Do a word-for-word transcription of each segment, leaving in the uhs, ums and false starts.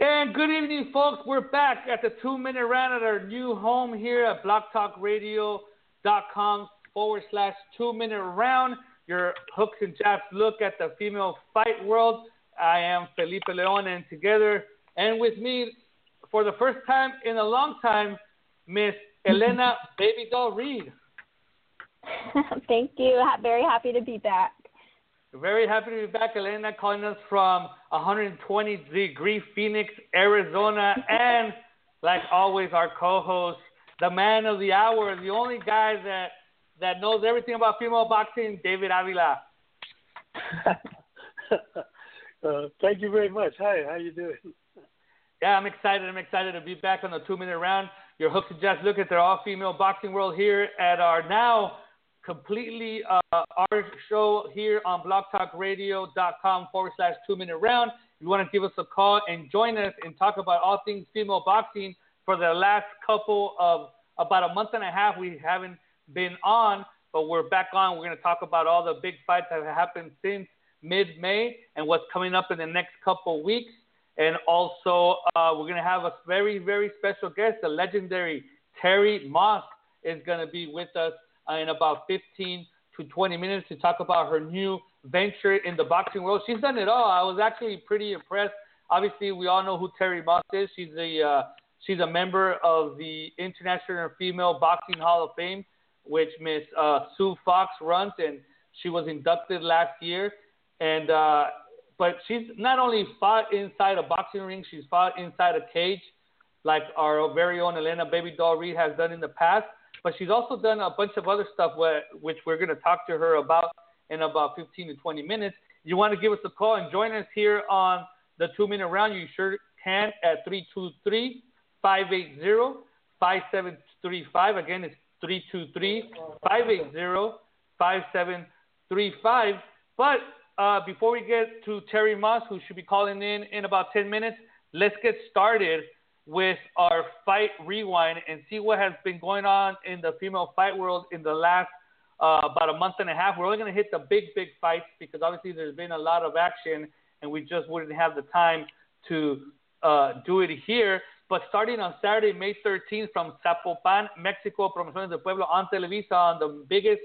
And good evening, folks. We're back at the two-minute round at our new home here at blocktalkradio.com forward slash two-minute round. Your hooks and jabs look at the female fight world. I am Felipe Leon, and together and with me for the first time in a long time, Miss Elena Baby Doll Reid. Thank you. Ha- Very happy to be back. Very happy to be back, Elena, calling us from one hundred twenty degree Phoenix, Arizona, and like always, our co-host, the man of the hour, the only guy that that knows everything about female boxing, David Avila. Uh, thank you very much. Hi, how you doing? Yeah, I'm excited. I'm excited to be back on the two-minute round. Your hooks and jabs look at the all-female boxing world here at our now completely uh, our show here on blocktalkradio.com forward slash two-minute round. If you want to give us a call and join us and talk about all things female boxing. For the last couple of about a month and a half, we haven't been on, but we're back on. We're going to talk about all the big fights that have happened since mid-May and what's coming up in the next couple of weeks. And also, uh, we're going to have a very, very special guest. The legendary Terry Moss is going to be with us uh, in about fifteen to twenty minutes to talk about her new venture in the boxing world. She's done it all. I was actually pretty impressed. Obviously, we all know who Terry Moss is. She's a, uh, she's a member of the International Female Boxing Hall of Fame, which Miss uh, Sue Fox runs, and she was inducted last year. And uh, but she's not only fought inside a boxing ring, she's fought inside a cage, like our very own Elena Baby Doll Reid has done in the past. But she's also done a bunch of other stuff, which we're going to talk to her about in about fifteen to twenty minutes. You want to give us a call and join us here on the two-minute round? You sure can at three two three, five eight zero, five seven three five. Again, it's three two three, five eight zero, five seven three five. But uh, before we get to Terry Moss, who should be calling in in about ten minutes, let's get started with our fight rewind and see what has been going on in the female fight world in the last uh, about a month and a half. We're only going to hit the big, big fights because obviously there's been a lot of action and we just wouldn't have the time to uh, do it here. But starting on Saturday, May thirteenth, from Zapopan, Mexico, Promociones del Pueblo on Televisa, on the biggest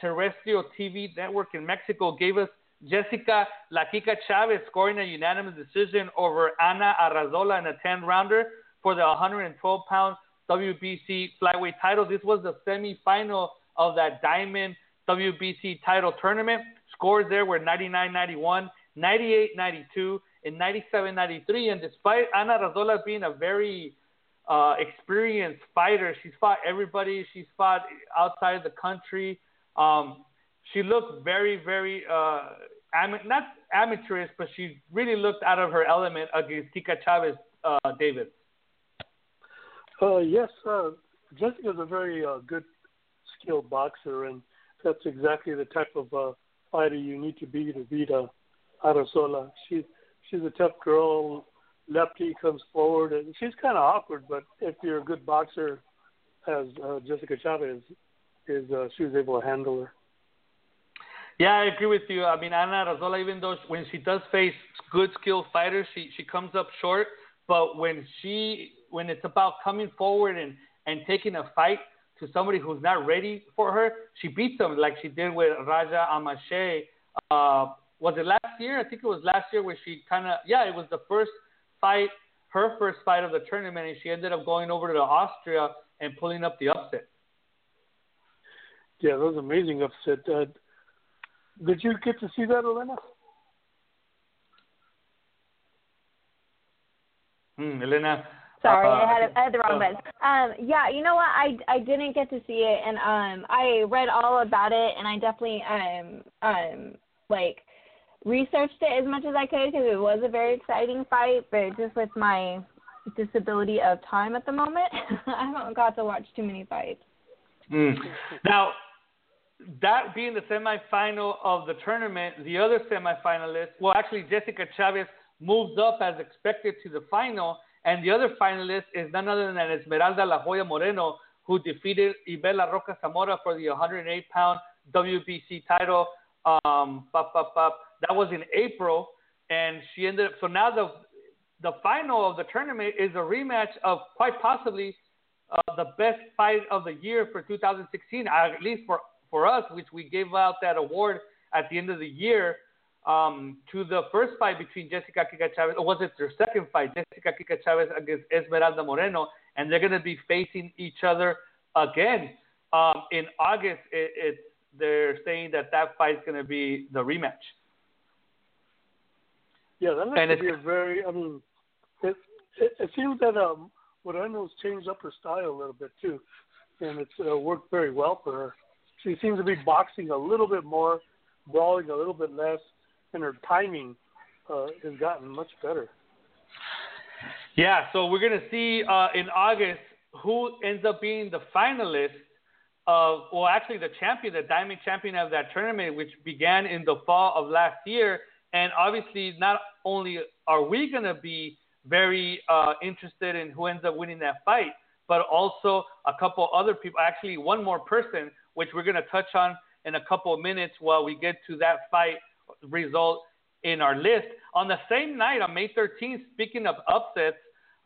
terrestrial T V network in Mexico, gave us Jessica Laquica Chavez scoring a unanimous decision over Ana Arrazola in a ten-rounder for the one hundred twelve pound W B C flyweight title. This was the semifinal of that Diamond W B C title tournament. Scores there were ninety-nine ninety-one, ninety-eight ninety-two, in ninety-seven ninety-three, and despite Ana Arrazola being a very uh, experienced fighter, she's fought everybody. She's fought outside the country. Um, she looked very, very uh, am- not amateurish, but she really looked out of her element against Kika Chavez, uh, David. Uh, yes, uh, Jessica's a very uh, good, skilled boxer, and that's exactly the type of uh, fighter you need to be to beat uh, Arrazola. She's She's a tough girl, lefty, comes forward, and she's kind of awkward, but if you're a good boxer, as uh, Jessica Chavez is, is uh, she was able to handle her. Yeah, I agree with you. I mean, Ana Arrazola, even though when she does face good, skilled fighters, she, she comes up short, but when she when it's about coming forward and, and taking a fight to somebody who's not ready for her, she beats them like she did with Raja Amache, uh was it last year? I think it was last year where she kind of, yeah, it was the first fight, her first fight of the tournament, and she ended up going over to Austria and pulling up the upset. Yeah, that was an amazing upset. Uh, did you get to see that, Elena? Mm, Elena. Sorry, uh, I, had a, I had the wrong button. Um, yeah, you know what? I, I didn't get to see it, and um, I read all about it, and I definitely um um like researched it as much as I could because it was a very exciting fight, but just with my disability of time at the moment, I haven't got to watch too many fights. Mm. Now, that being the semifinal of the tournament, the other semifinalist, well, actually, Jessica Chavez moves up as expected to the final, and the other finalist is none other than Esmeralda La Joya Moreno, who defeated Ibella Roca Zamora for the one hundred eight pound W B C title. Um, pop, pop, pop. That was in April, and she ended up, so now the the final of the tournament is a rematch of quite possibly uh, the best fight of the year for two thousand sixteen, at least for, for us, which we gave out that award at the end of the year. Um, to the first fight between Jessica Laquica Chavez, or was it their second fight, Jessica Laquica Chavez against Esmeralda Moreno, and they're going to be facing each other again um, in August. It, it, they're saying that that fight's going to be the rematch. Yeah, that looks to be a very. I mean, it, it, it seems that um, Moreno's changed up her style a little bit too, and it's uh, worked very well for her. She seems to be boxing a little bit more, brawling a little bit less. And her timing uh, has gotten much better. Yeah, so we're going to see uh, in August who ends up being the finalist of, well, actually the champion, the diamond champion of that tournament, which began in the fall of last year. And obviously, not only are we going to be very uh, interested in who ends up winning that fight, but also a couple other people, actually one more person, which we're going to touch on in a couple of minutes while we get to that fight result in our list. On the same night, on May thirteenth, speaking of upsets,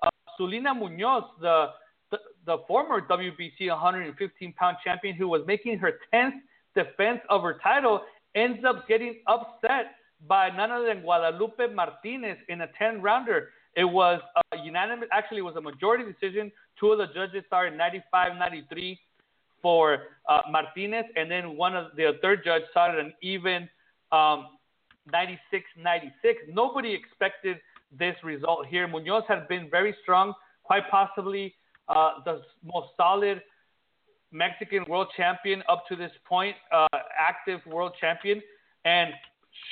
uh, Selina Munoz, the, the the former W B C one hundred fifteen pound champion who was making her tenth defense of her title, ends up getting upset by none other than Guadalupe Martinez in a ten rounder. It was a unanimous, actually it was a majority decision. Two of the judges started ninety-five ninety-three for uh, Martinez, and then one of the third judge started an even Um, ninety-six ninety-six. Nobody expected this result here. Munoz had been very strong, quite possibly uh, the most solid Mexican world champion up to this point, uh, active world champion. And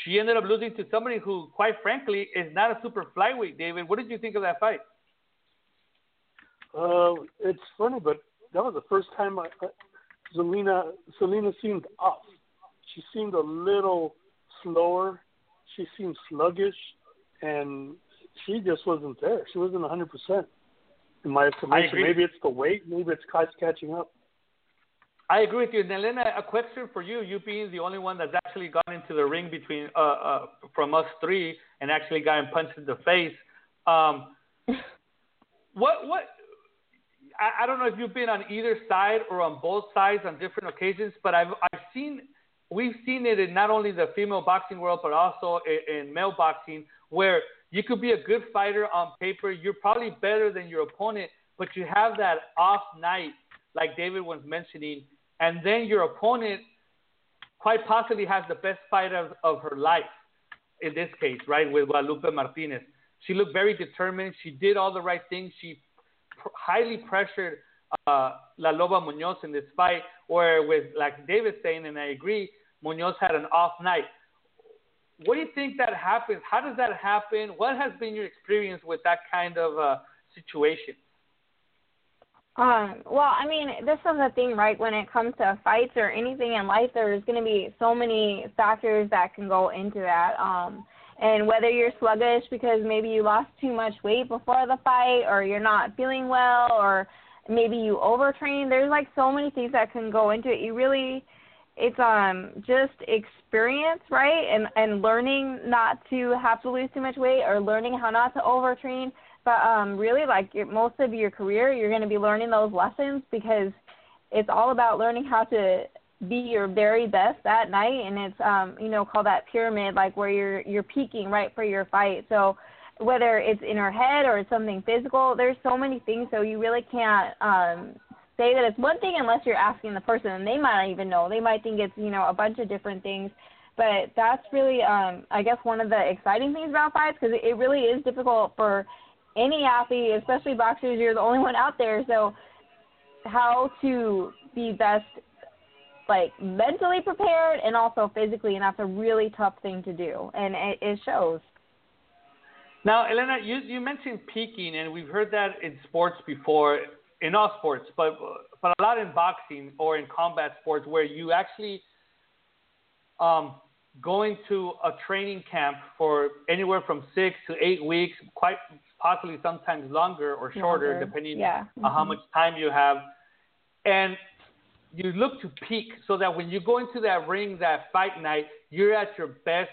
she ended up losing to somebody who, quite frankly, is not a super flyweight, David. What did you think of that fight? Uh, it's funny, but that was the first time I, I, Selena, Selena seemed off. She seemed a little slower, she seemed sluggish, and she just wasn't there. She wasn't one hundred percent in my estimation. Maybe it's the weight, maybe it's catching up. I agree with you. And Elena, a question for you, you being the only one that's actually gone into the ring between uh, uh, from us three and actually got punched in the face. Um, what what I, I don't know if you've been on either side or on both sides on different occasions, but I've I've seen – we've seen it in not only the female boxing world, but also in, in male boxing, where you could be a good fighter on paper. You're probably better than your opponent, but you have that off night, like David was mentioning, and then your opponent quite possibly has the best fight of, of her life, in this case, right, with Guadalupe Martinez. She looked very determined. She did all the right things. She pr- highly pressured uh, La Loba Munoz in this fight, where with, like David saying, and I agree, Munoz had an off night. What do you think that happens? How does that happen? What has been your experience with that kind of uh, situation? Um, well, I mean, this is the thing, right? When it comes to fights or anything in life, there's going to be so many factors that can go into that. Um, and whether you're sluggish because maybe you lost too much weight before the fight, or you're not feeling well, or maybe you overtrain. There's like so many things that can go into it. You really, it's um just experience, right? And and learning not to have to lose too much weight, or learning how not to overtrain. But um really, like your, most of your career, you're going to be learning those lessons, because it's all about learning how to be your very best that night, and it's um, you know, called that pyramid, like where you're you're peaking right for your fight. So whether it's in her head or it's something physical, there's so many things. So you really can't um, say that it's one thing unless you're asking the person, and they might not even know. They might think it's, you know, a bunch of different things. But that's really, um, I guess, one of the exciting things about fights, because it really is difficult for any athlete, especially boxers. You're the only one out there, so how to be best, like, mentally prepared and also physically, and that's a really tough thing to do, and it, it shows. Now, Elena, you, you mentioned peaking, and we've heard that in sports before, in all sports, but but a lot in boxing or in combat sports, where you actually um, going to a training camp for anywhere from six to eight weeks, quite possibly sometimes longer or shorter, longer. depending yeah. mm-hmm. on how much time you have. And you look to peak so that when you go into that ring, that fight night, you're at your best,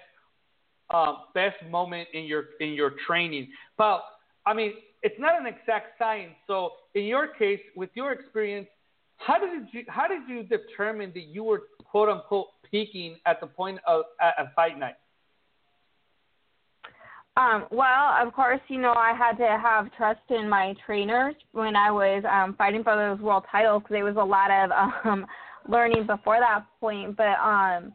uh, best moment in your in your training. But I mean, it's not an exact science. So in your case, with your experience, how did you how did you determine that you were quote unquote peaking at the point of at fight night? Um, well, of course, you know, I had to have trust in my trainers when I was um, fighting for those world titles, because there was a lot of um, learning before that point. But um,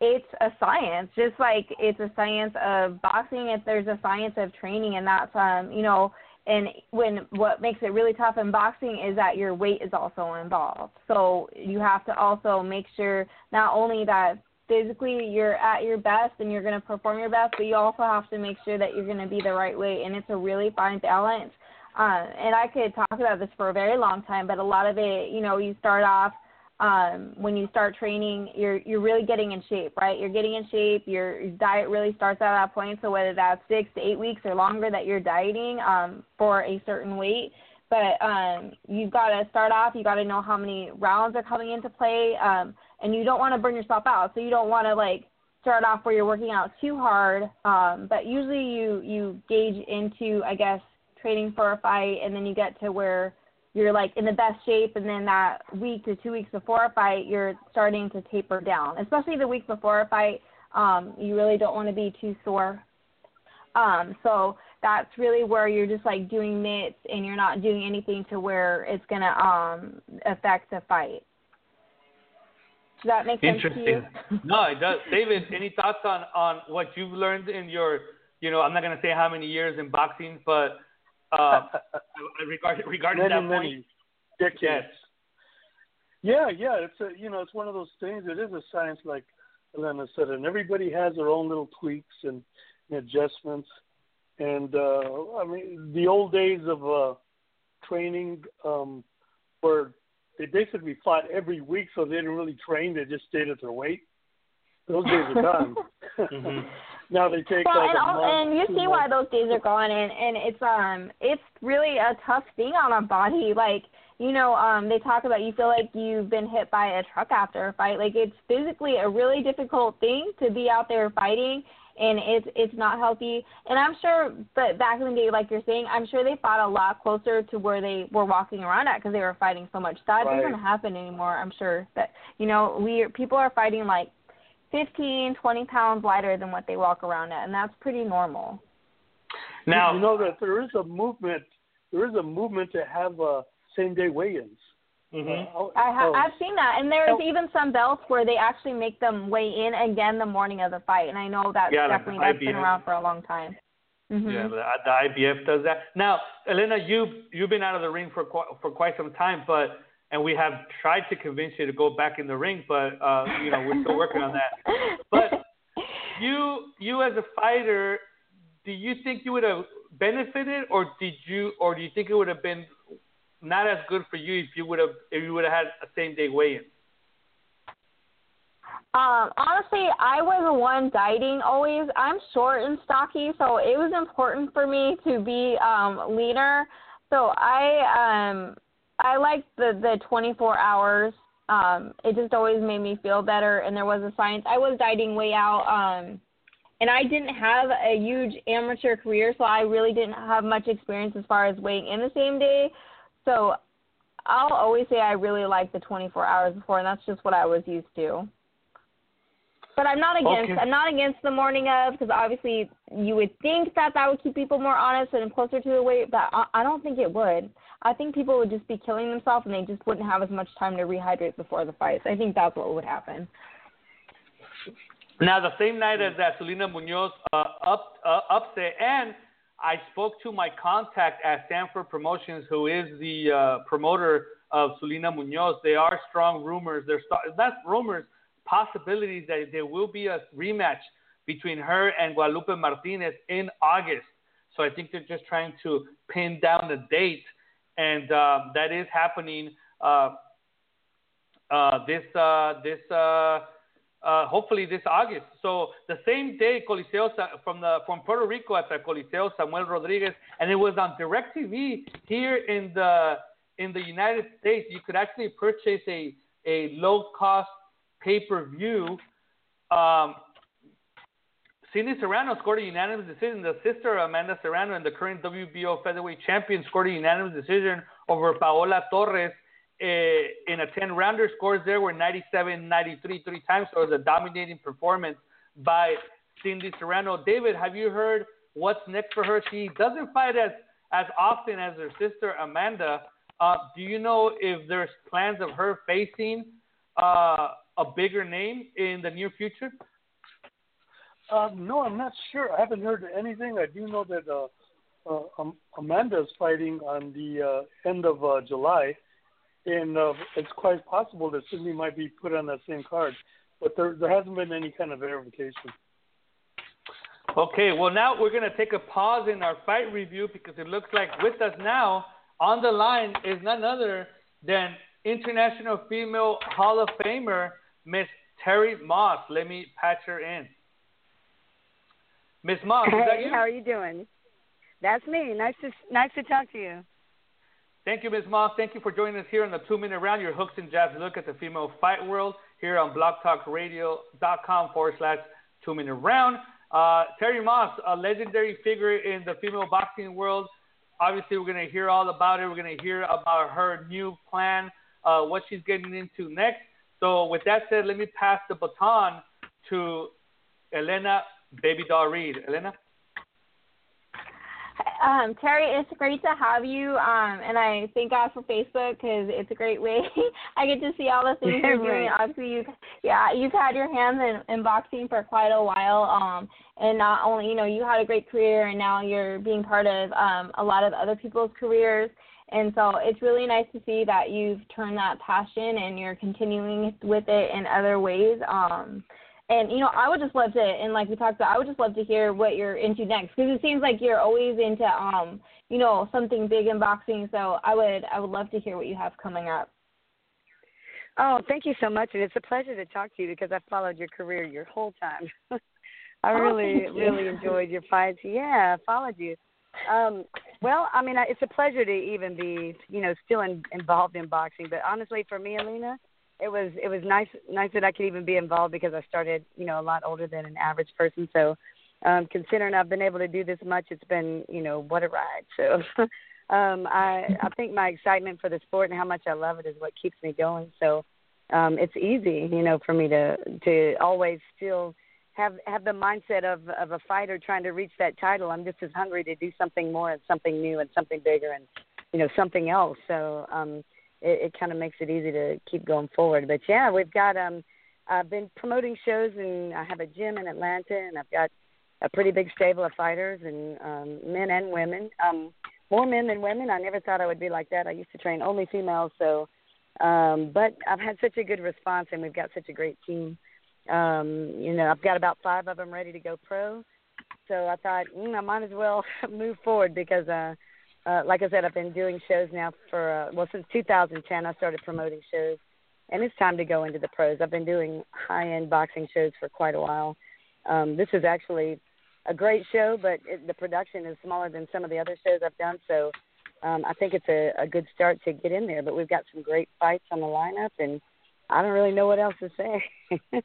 it's a science, just like it's a science of boxing. If there's a science of training, and that's, um, you know, and when what makes it really tough in boxing is that your weight is also involved. So you have to also make sure not only that physically you're at your best and you're going to perform your best, but you also have to make sure that you're going to be the right weight, and it's a really fine balance. Uh, and I could talk about this for a very long time, but a lot of it, you know, you start off um, when you start training, you're you're really getting in shape, right? You're getting in shape. Your diet really starts at that point, so whether that's six to eight weeks or longer that you're dieting um, for a certain weight. But um, you've got to start off. You got to know how many rounds are coming into play, um, and you don't want to burn yourself out. So you don't want to like start off where you're working out too hard. Um, but usually you you gauge into, I guess, training for a fight, and then you get to where you're like in the best shape. And then that week to two weeks before a fight, you're starting to taper down. Especially the week before a fight, um, you really don't want to be too sore. Um, so that's really where you're just like doing mitts and you're not doing anything to where it's going to um, affect the fight. Does that make sense to you? Interesting. No, it does. David, any thoughts on, on what you've learned in your, you know, I'm not going to say how many years in boxing, but uh, regarding, regarding many, that point. Decades. Yeah, yeah. It's a, you know, it's one of those things. It is a science, like Elena said, and everybody has their own little tweaks and adjustments, and uh, I mean the old days of uh, training um, where they basically fought every week, so they didn't really train; they just stayed at their weight. Those days are done. mm-hmm. Now they take well, like and, a all, month, and you see months. Why those days are gone, and, and it's um it's really a tough thing on a body. Like you know um they talk about you feel like you've been hit by a truck after a fight. Like it's physically a really difficult thing to be out there fighting. And it's it's not healthy. And I'm sure, but back in the day, like you're saying, I'm sure they fought a lot closer to where they were walking around at because they were fighting so much. That right. doesn't happen anymore, I'm sure. But, you know, we people are fighting like fifteen, twenty pounds lighter than what they walk around at, and that's pretty normal. Now, you know that there is a movement. There is a movement to have uh, same-day weigh-ins. Mm-hmm. Uh, I ha- oh. I've seen that, and there's oh. even some belts where they actually make them weigh in again the morning of the fight, and I know that's yeah, definitely that's been around for a long time. Mm-hmm. Yeah, the, the I B F does that. Now, Elena, you've, you've been out of the ring for, for quite some time, but and we have tried to convince you to go back in the ring, but uh, you know we're still working on that. But you you as a fighter, do you think you would have benefited, or did you, or do you think it would have been not as good for you if you would have if you would have had a same day weigh in? Um, honestly, I was the one dieting always. I'm short and stocky, so it was important for me to be um, leaner. So I um, I liked the the twenty-four hours. Um, it just always made me feel better, and there was a science. I was dieting way out. Um, And I didn't have a huge amateur career, so I really didn't have much experience as far as weighing in the same day. So I'll always say I really like the twenty-four hours before, and that's just what I was used to. But I'm not against okay. I'm not against the morning of, because obviously you would think that that would keep people more honest and closer to the weight, but I, I don't think it would. I think people would just be killing themselves, and they just wouldn't have as much time to rehydrate before the fights. I think that's what would happen. Now, the same night as that, Selena Munoz uh, up, uh, upset, and I spoke to my contact at Sanford Promotions, who is the uh, promoter of Selena Munoz. They are strong rumors. They're st- not rumors. Possibilities that there will be a rematch between her and Guadalupe Martinez in August. So I think they're just trying to pin down the date, and uh, that is happening uh, uh, this uh, this uh, uh, hopefully this August. So the same day, Coliseo from the from Puerto Rico at the Coliseo Samuel Rodriguez, and it was on DirecTV here in the in the United States. You could actually purchase a a low cost pay-per-view. um, Cindy Serrano scored a unanimous decision. The sister, Amanda Serrano, and the current W B O featherweight champion, scored a unanimous decision over Paola Torres uh, in a ten-rounder. Scores there were ninety-seven ninety-three three times, so it was a dominating performance by Cindy Serrano. David, have you heard what's next for her? She doesn't fight as, as often as her sister, Amanda. Uh, do you know if there's plans of her facing uh, a bigger name in the near future? Uh, no, I'm not sure. I haven't heard anything. I do know that uh, uh, um, Amanda's fighting on the uh, end of uh, July, and uh, it's quite possible that Sydney might be put on that same card, but there, there hasn't been any kind of verification. Okay, well, now we're going to take a pause in our fight review, because it looks like with us now on the line is none other than International Female Hall of Famer Miss Terry Moss. Let me patch her in. Miss Moss, is that you? Hey, how are you doing? That's me. Nice to nice to talk to you. Thank you, Miss Moss. Thank you for joining us here on the two-minute round, your hooks and jabs look at the female fight world here on blocktalkradio.com forward slash two-minute round. Uh, Terry Moss, a legendary figure in the female boxing world. Obviously, we're going to hear all about it. We're going to hear about her new plan, uh, what she's getting into next. So with that said, let me pass the baton to Elena Baby Doll Reid. Elena? Um, Terry, it's great to have you, um, and I thank God for Facebook, because it's a great way. I get to see all the things you're doing. Obviously, you've, yeah, you've had your hands in, in boxing for quite a while, um, and not only, you know, you had a great career, and now you're being part of um, a lot of other people's careers. And so it's really nice to see that you've turned that passion and you're continuing with it in other ways. Um, and, you know, I would just love to, and like we talked about, I would just love to hear what you're into next, because it seems like you're always into, um, you know, something big in boxing. So I would I would love to hear what you have coming up. Oh, thank you so much. And it's a pleasure to talk to you, because I followed your career your whole time. I really, oh, really enjoyed your fights. Yeah, I followed you. Um, well, I mean, it's a pleasure to even be, you know, still in, involved in boxing. But honestly, for me, Alina, it was it was nice nice that I could even be involved, because I started, you know, a lot older than an average person. So um, considering I've been able to do this much, it's been, you know, what a ride. So um, I, I think my excitement for the sport and how much I love it is what keeps me going. So um, it's easy, you know, for me to, to always still have have the mindset of, of a fighter trying to reach that title. I'm just as hungry to do something more and something new and something bigger and, you know, something else. So um, it, it kind of makes it easy to keep going forward. But, yeah, we've got um, – I've been promoting shows, and I have a gym in Atlanta, and I've got a pretty big stable of fighters and um, men and women, um, more men than women. I never thought I would be like that. I used to train only females. So, um, but I've had such a good response, and we've got such a great team. Um, you know, I've got about five of them ready to go pro. So I thought, mm, I might as well move forward, because, uh, uh, like I said, I've been doing shows now for, uh, well, since two thousand ten, I started promoting shows, and it's time to go into the pros. I've been doing high-end boxing shows for quite a while. Um, this is actually a great show, but it, the production is smaller than some of the other shows I've done. So um, I think it's a, a good start to get in there, but we've got some great fights on the lineup, and I don't really know what else to say.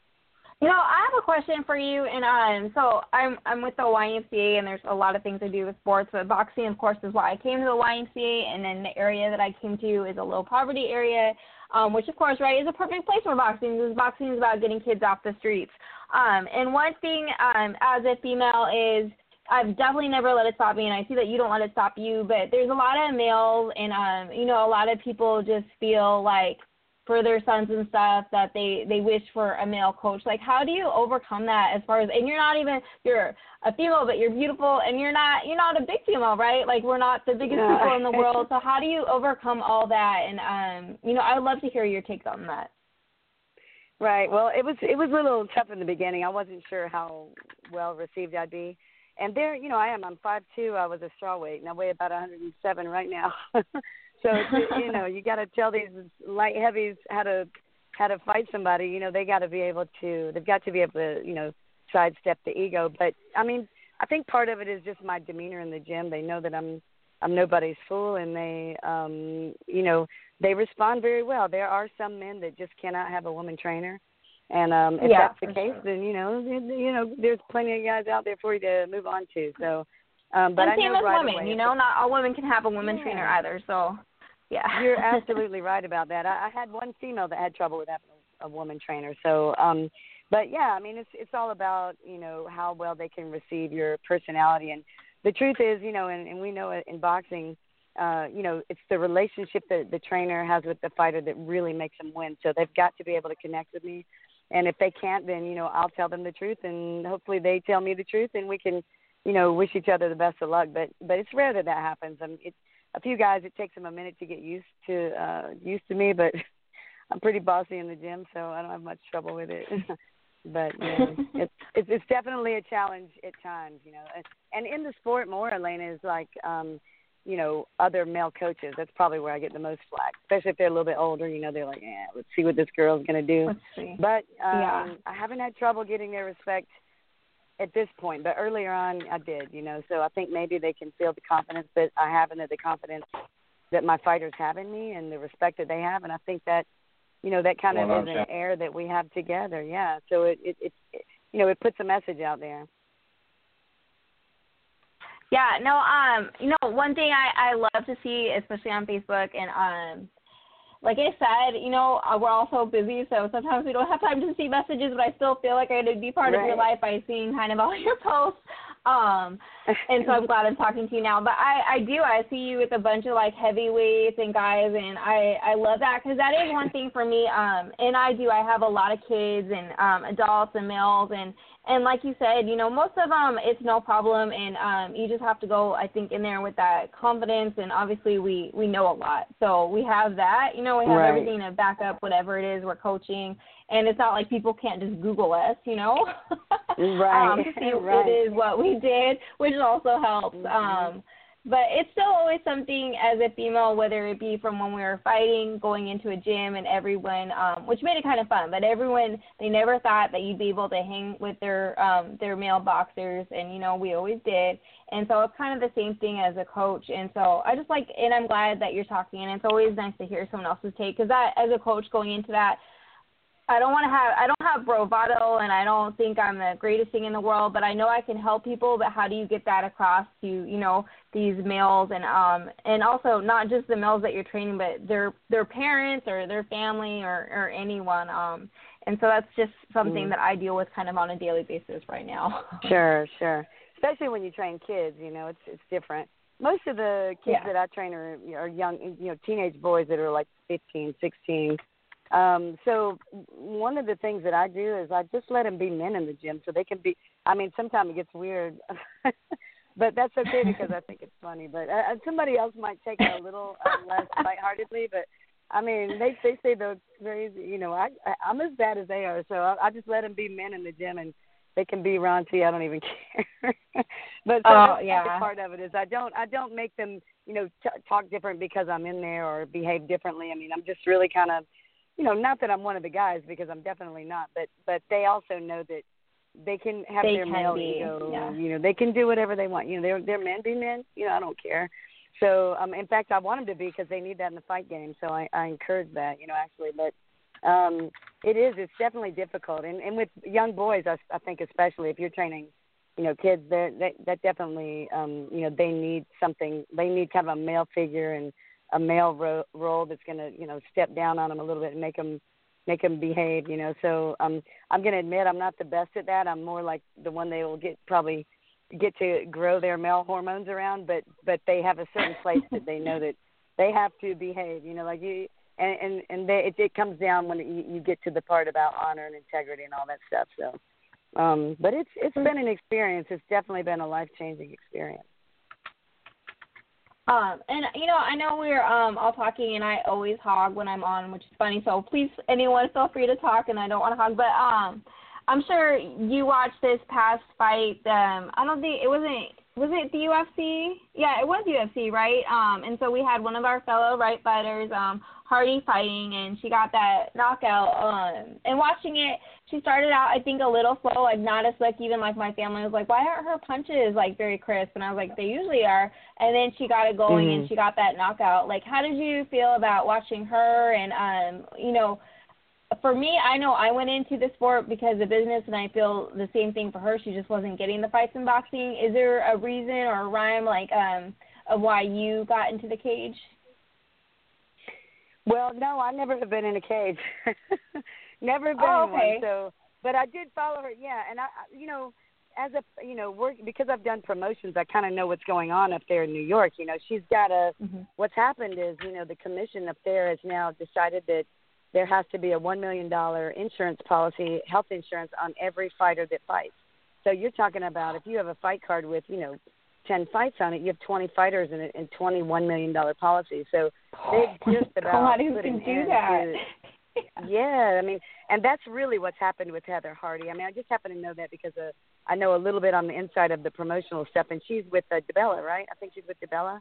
You know, I have a question for you, and um, so I'm I'm with the Y M C A, and there's a lot of things I do with sports, but boxing, of course, is why I came to the Y M C A, and then the area that I came to is a low-poverty area, um, which, of course, right, is a perfect place for boxing, because boxing is about getting kids off the streets. Um, and one thing um, as a female is I've definitely never let it stop me, and I see that you don't let it stop you, but there's a lot of males, and, um, you know, a lot of people just feel like, for their sons and stuff, that they, they wish for a male coach. Like, how do you overcome that as far as, and you're not even, you're a female, but you're beautiful, and you're not, you're not a big female, right? Like, we're not the biggest no. people in the world. So how do you overcome all that? And, um, you know, I would love to hear your take on that. Right. Well, it was, it was a little tough in the beginning. I wasn't sure how well received I'd be. And there, you know, I am, I'm five two. I was a strawweight, and I weigh about one hundred seven right now. So, you know, you got to tell these light heavies how to how to fight somebody. You know, they got to be able to, they've got to be able to, you know, sidestep the ego. But, I mean, I think part of it is just my demeanor in the gym. They know that I'm I'm nobody's fool, and they, um, you know, they respond very well. There are some men that just cannot have a woman trainer. And um, if yeah, that's the case, sure. then, you know, you know, there's plenty of guys out there for you to move on to. So, um, but and I know same as right women, away, you know, not all women can have a woman yeah. trainer either, so. Yeah, you're absolutely right about that. I, I had one female that had trouble with having a, a woman trainer. So, um, but yeah, I mean, it's it's all about, you know, how well they can receive your personality. And the truth is, you know, and, and we know in boxing, uh, you know, it's the relationship that the trainer has with the fighter that really makes them win. So they've got to be able to connect with me. And if they can't, then, you know, I'll tell them the truth, and hopefully they tell me the truth, and we can, you know, wish each other the best of luck. But but it's rare that that happens. I mean, it's a few guys, it takes them a minute to get used to uh, used to me, but I'm pretty bossy in the gym, so I don't have much trouble with it. But yeah, it's, it's it's definitely a challenge at times, you know. And in the sport more, Elena, is like, um, you know, other male coaches. That's probably where I get the most flack, especially if they're a little bit older. You know, they're like, yeah, let's see what this girl's going to do. Let's see. But um, yeah. I haven't had trouble getting their respect at this point, but earlier on I did, you know, so I think maybe they can feel the confidence that I have, and that the confidence that my fighters have in me, and the respect that they have. And I think that, you know, that kind of well, is an air that we have together. Yeah. So it, it, it, it, you know, it puts a message out there. Yeah, no, um, you know, one thing I, I love to see, especially on Facebook, and, um, like I said, you know, we're all so busy, so sometimes we don't have time to see messages, but I still feel like I get to be part right. of your life by seeing kind of all your posts. Um, and so I'm glad I'm talking to you now. But I, I do. I see you with a bunch of, like, heavyweights and guys, and I, I love that, because that is one thing for me. Um, and I do. I have a lot of kids and um, adults and males, and, and like you said, you know, most of them, it's no problem, and um, you just have to go, I think, in there with that confidence, and obviously we, we know a lot. So we have that. You know, we have right. everything to back up whatever it is we're coaching. And it's not like people can't just Google us, you know, right. um, to see right. it is what we did, which also helps. Mm-hmm. Um, but it's still always something as a female, whether it be from when we were fighting, going into a gym, and everyone, um, which made it kind of fun, but everyone, they never thought that you'd be able to hang with their um, their male boxers, and, you know, we always did. And so it's kind of the same thing as a coach. And so I just like, and I'm glad that you're talking, and it's always nice to hear someone else's take, because that, as a coach going into that, I don't want to have, I don't have bravado, and I don't think I'm the greatest thing in the world, but I know I can help people. But how do you get that across to, you know, these males, and, um, and also not just the males that you're training, but their, their parents or their family, or, or anyone. Um, and so that's just something mm. that I deal with kind of on a daily basis right now. Sure. Sure. Especially when you train kids, you know, it's, it's different. Most of the kids yeah. that I train are, are young, you know, teenage boys that are like fifteen, sixteen. Um, so one of the things that I do is I just let them be men in the gym, so they can be, I mean, sometimes it gets weird, but that's okay, because I think it's funny, but uh, somebody else might take it a little uh, less lightheartedly, but I mean, they, they say those crazy, you know, I, I, I'm as bad as they are. So I, I just let them be men in the gym, and they can be Ron T. I don't even care. But so oh, yeah. part of it is I don't, I don't make them, you know, t- talk different because I'm in there, or behave differently. I mean, I'm just really kind of, you know, not that I'm one of the guys, because I'm definitely not, but, but they also know that they can have they their can male be, ego. Yeah. You know, they can do whatever they want. You know, they're, they're men, be men. You know, I don't care. So, um, in fact, I want them to be, because they need that in the fight game. So I, I encourage that, you know, actually. But um, it is. It's definitely difficult. And, and with young boys, I, I think especially if you're training, you know, kids, they're, they, that definitely, um, you know, they need something. They need kind of a male figure and a male ro- role that's going to, you know, step down on them a little bit and make them, make them behave, you know. So um, I'm going to admit I'm not the best at that. I'm more like the one they will get probably get to grow their male hormones around, but, but they have a certain place that they know that they have to behave, you know, like you, and, and, and they, it, it comes down when you, you get to the part about honor and integrity and all that stuff. So, um, but it's, it's been an experience. It's definitely been a life-changing experience. Um, and, you know, I know we're um, all talking, and I always hog when I'm on, which is funny. So please, anyone, feel free to talk, and I don't want to hog. But um, I'm sure you watched this past fight. Um, I don't think it wasn't – was it the U F C? Yeah, it was U F C, right? Um, and so we had one of our fellow right fighters, um, Hardy, fighting, and she got that knockout. Um, and watching it, she started out, I think, a little slow, like not as slick. Even like my family was like, why aren't her punches like very crisp? And I was like, they usually are. And then she got it going, mm-hmm. and she got that knockout. Like, how did you feel about watching her? And, um, you know, for me, I know I went into the sport because of business, and I feel the same thing for her. She just wasn't getting the fights in boxing. Is there a reason or a rhyme, like, um, of why you got into the cage? Well, no, I never have been in a cage. Never been oh, okay. in one. So, but I did follow her, yeah. And, I, you know, as a, you know, work, because I've done promotions, I kind of know what's going on up there in New York. You know, she's got a mm-hmm. – what's happened is, you know, the commission up there has now decided that there has to be a one million dollars insurance policy, health insurance, on every fighter that fights. So you're talking about if you have a fight card with, you know, ten fights on it, you have twenty fighters in it and twenty one million dollars policies. So they've just about oh, put an end that. to – yeah, I mean, and that's really what's happened with Heather Hardy. I mean, I just happen to know that because uh, I know a little bit on the inside of the promotional stuff, and she's with uh, DiBella, right? I think she's with DiBella.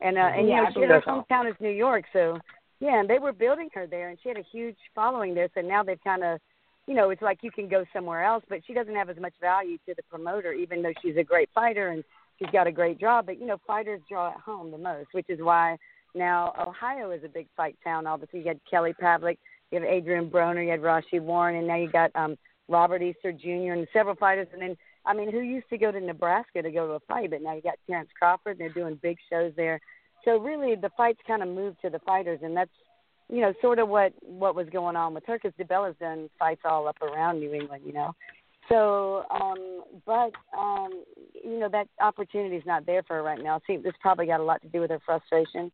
And, uh, and yeah, you know, her hometown is New York, so – yeah, and they were building her there, and she had a huge following there. So now they've kind of, you know, it's like you can go somewhere else, but she doesn't have as much value to the promoter, even though she's a great fighter and she's got a great draw. But, you know, fighters draw at home the most, which is why now Ohio is a big fight town. Obviously, you had Kelly Pavlik, you have Adrian Broner, you had Rashi Warren, and now you got um, Robert Easter Junior and several fighters. And then, I mean, who used to go to Nebraska to go to a fight? But now you got Terrence Crawford, and they're doing big shows there. So really the fights kind of moved to the fighters, and that's, you know, sort of what, what was going on with her, because DiBella's done fights all up around New England, you know. So, um, but, um, you know, that opportunity's not there for her right now. See, it's probably got a lot to do with her frustration.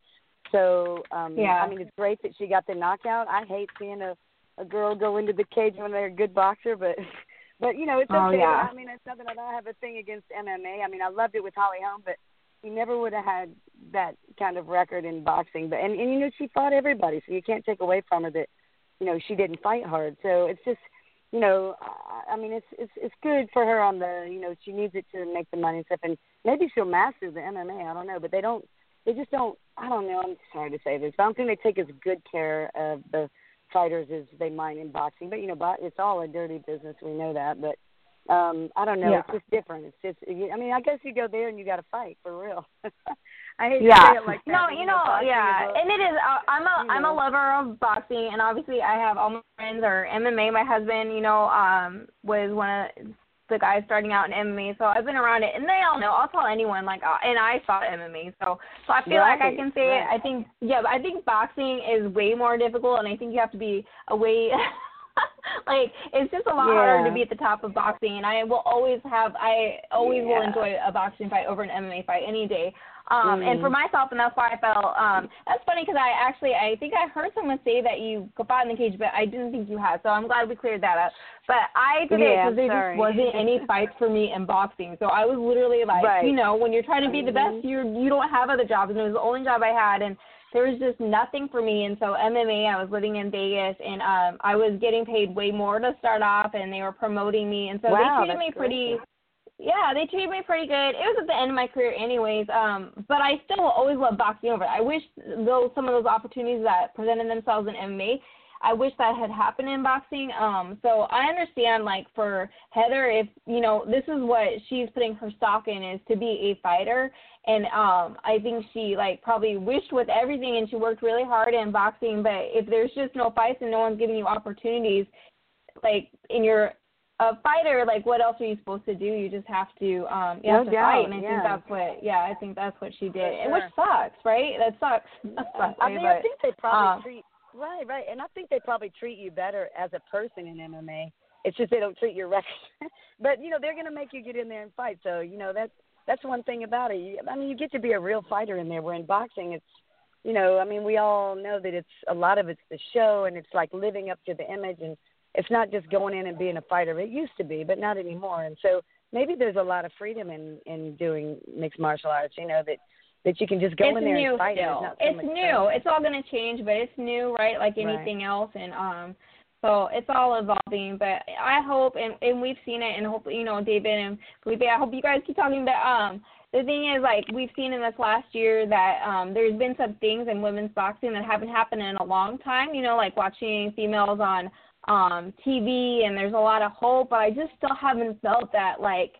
So, um, yeah. I mean, it's great that she got the knockout. I hate seeing a, a girl go into the cage when they're a good boxer, but, but you know, it's okay. Oh, yeah. I mean, it's nothing that I have a thing against M M A. I mean, I loved it with Holly Holm, but she never would have had that kind of record in boxing. But and, and, you know, she fought everybody, so you can't take away from her that, you know, she didn't fight hard. So it's just, you know, I mean, it's it's it's good for her on the, you know, she needs it to make the money and stuff. And maybe she'll master the M M A, I don't know. But they don't, they just don't, I don't know, I'm sorry to say this, but I don't think they take as good care of the fighters as they might in boxing. But, you know, it's all a dirty business, we know that, but. Um, I don't know. Yeah. It's just different. It's just, I mean, I guess you go there and you got to fight for real. I hate yeah. to say it like that. No, you, you know, know yeah. And it is, I'm a, I'm know. a lover of boxing, and obviously I have all my friends are M M A. My husband, you know, um, was one of the guys starting out in M M A, so I've been around it, and they all know. I'll tell anyone, like, and I fought M M A, so so I feel right, like I can say right. it. I think, yeah, I think boxing is way more difficult, and I think you have to be a way – like, it's just a lot yeah. harder to be at the top of boxing, and I will always have, I always yeah. will enjoy a boxing fight over an M M A fight any day. Um, mm. And for myself, and that's why I felt, um, that's funny because I actually, I think I heard someone say that you fought in the cage, but I didn't think you had, so I'm glad we cleared that up. But I did yeah, it because there just wasn't any fights for me in boxing, so I was literally like, right. you know, when you're trying to be mm-hmm. the best, you you don't have other jobs, and it was the only job I had, and there was just nothing for me, and so M M A, I was living in Vegas, and um, I was getting paid way more to start off, and they were promoting me, and so wow, they treated me pretty, yeah, they treated me pretty good. It was at the end of my career anyways, um, but I still always love boxing over. I wish, though, some of those opportunities that presented themselves in M M A, I wish that had happened in boxing. Um, so I understand, like, for Heather, if, you know, this is what she's putting her stock in, is to be a fighter. And um, I think she, like, probably wished with everything, and she worked really hard in boxing. But if there's just no fights and no one's giving you opportunities, like, in your – a fighter, like, what else are you supposed to do? You just have to, um, you no have to doubt. fight, and I yeah. think that's what, yeah, I think that's what she did, sure. and which sucks, right? That sucks. Yeah. I mean, but, I think they probably um, treat, right, right, and I think they probably treat you better as a person in M M A. It's just they don't treat your record, but you know they're gonna make you get in there and fight. So you know that's that's one thing about it. You, I mean, you get to be a real fighter in there. Where in boxing, it's, you know, I mean, we all know that it's a lot of it's the show, and it's like living up to the image and. It's not just going in and being a fighter. It used to be, but not anymore. And so maybe there's a lot of freedom in, in doing mixed martial arts, you know, that, that you can just go it's in there and fight. Still. And it's so it's new. Fun. It's all going to change, but it's new, right, like anything right. else. And um, so it's all evolving. But I hope, and, and we've seen it, and hopefully, you know, David and Felipe, I hope you guys keep talking about um, – the thing is, like, we've seen in this last year that um, there's been some things in women's boxing that haven't happened in a long time, you know, like watching females on um, T V, and there's a lot of hope, but I just still haven't felt that, like,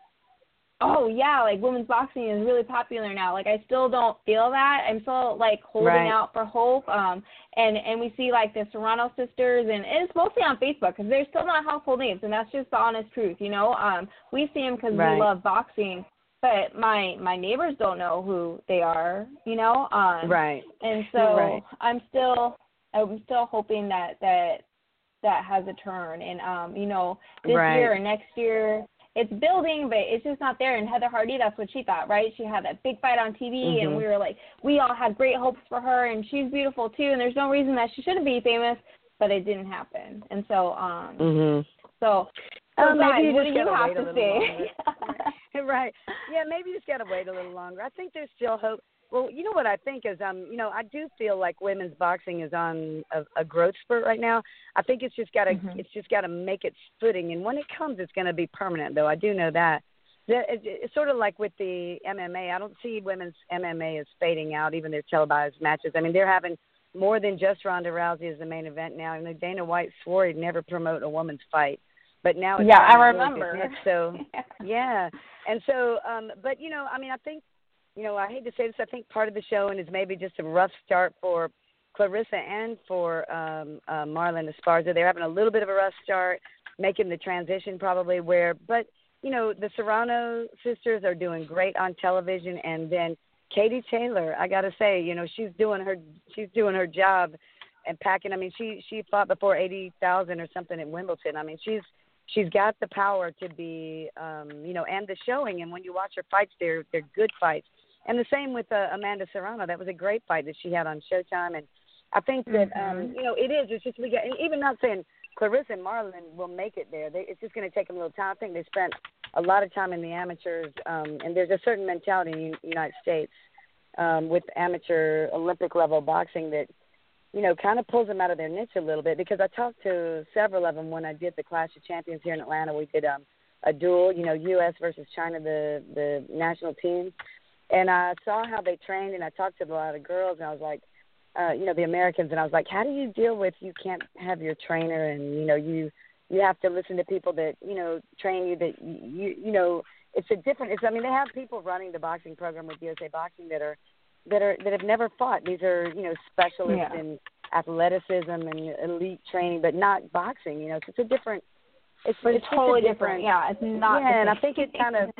oh, yeah, like, women's boxing is really popular now. Like, I still don't feel that. I'm still, like, holding right. out for hope. Um, and, and we see, like, the Serrano sisters, and, and it's mostly on Facebook because they're still not household names, and that's just the honest truth, you know. Um, we see them because right. we love boxing. But my, my neighbors don't know who they are, you know? Um, right. And so right. I'm still I'm still hoping that that, that has a turn. And, um, you know, this right. year or next year, it's building, but it's just not there. And Heather Hardy, that's what she thought, right? She had that big fight on T V, mm-hmm. and we were like, we all had great hopes for her, and she's beautiful, too, and there's no reason that she shouldn't be famous, but it didn't happen. And so, um, mm-hmm. so... So um, maybe you just gotta wait a little longer. yeah. Right. Yeah, maybe you just gotta wait a little longer. I think there's still hope. Well, you know what I think is, um, you know, I do feel like women's boxing is on a, a growth spurt right now. I think it's just gotta, mm-hmm. it's just gotta make its footing, and when it comes, it's gonna be permanent. Though I do know that. It's sort of like with the M M A. I don't see women's M M A as fading out, even their televised matches. I mean, they're having more than just Ronda Rousey as the main event now. And Dana White swore he'd never promote a woman's fight. But now it's yeah, I remember. Business, so yeah, and so, um, but you know, I mean, I think, you know, I hate to say this, I think part of the show and is maybe just a rough start for Clarissa and for um, uh, Marlene Esparza. They're having a little bit of a rough start, making the transition probably where. But you know, the Serrano sisters are doing great on television, and then Katie Taylor, I gotta say, you know, she's doing her she's doing her job and packing. I mean, she she fought before eighty thousand or something at Wimbledon. I mean, she's She's got the power to be, um, you know, and the showing. And when you watch her fights, they're, they're good fights. And the same with uh, Amanda Serrano. That was a great fight that she had on Showtime. And I think that, mm-hmm. um, you know, it is. It's just we got, and even not saying Clarissa and Marlon will make it there. They, it's just going to take them a little time. I think they spent a lot of time in the amateurs. Um, and there's a certain mentality in the United States um, with amateur Olympic-level boxing that, you know, kind of pulls them out of their niche a little bit, because I talked to several of them when I did the Clash of Champions here in Atlanta. We did um, a duel, you know, U S versus China, the, the national team. And I saw how they trained, and I talked to a lot of girls, and I was like, uh, you know, the Americans, and I was like, how do you deal with you can't have your trainer, and, you know, you you have to listen to people that, you know, train you that, you you know, it's a different, it's, I mean, they have people running the boxing program with U S A Boxing that are, that are that have never fought. These are, you know, specialists yeah. in athleticism and elite training, but not boxing. You know, so it's a different. It's, it's, it's totally different. different. Yeah, it's not. Yeah, different. And I think it kind of.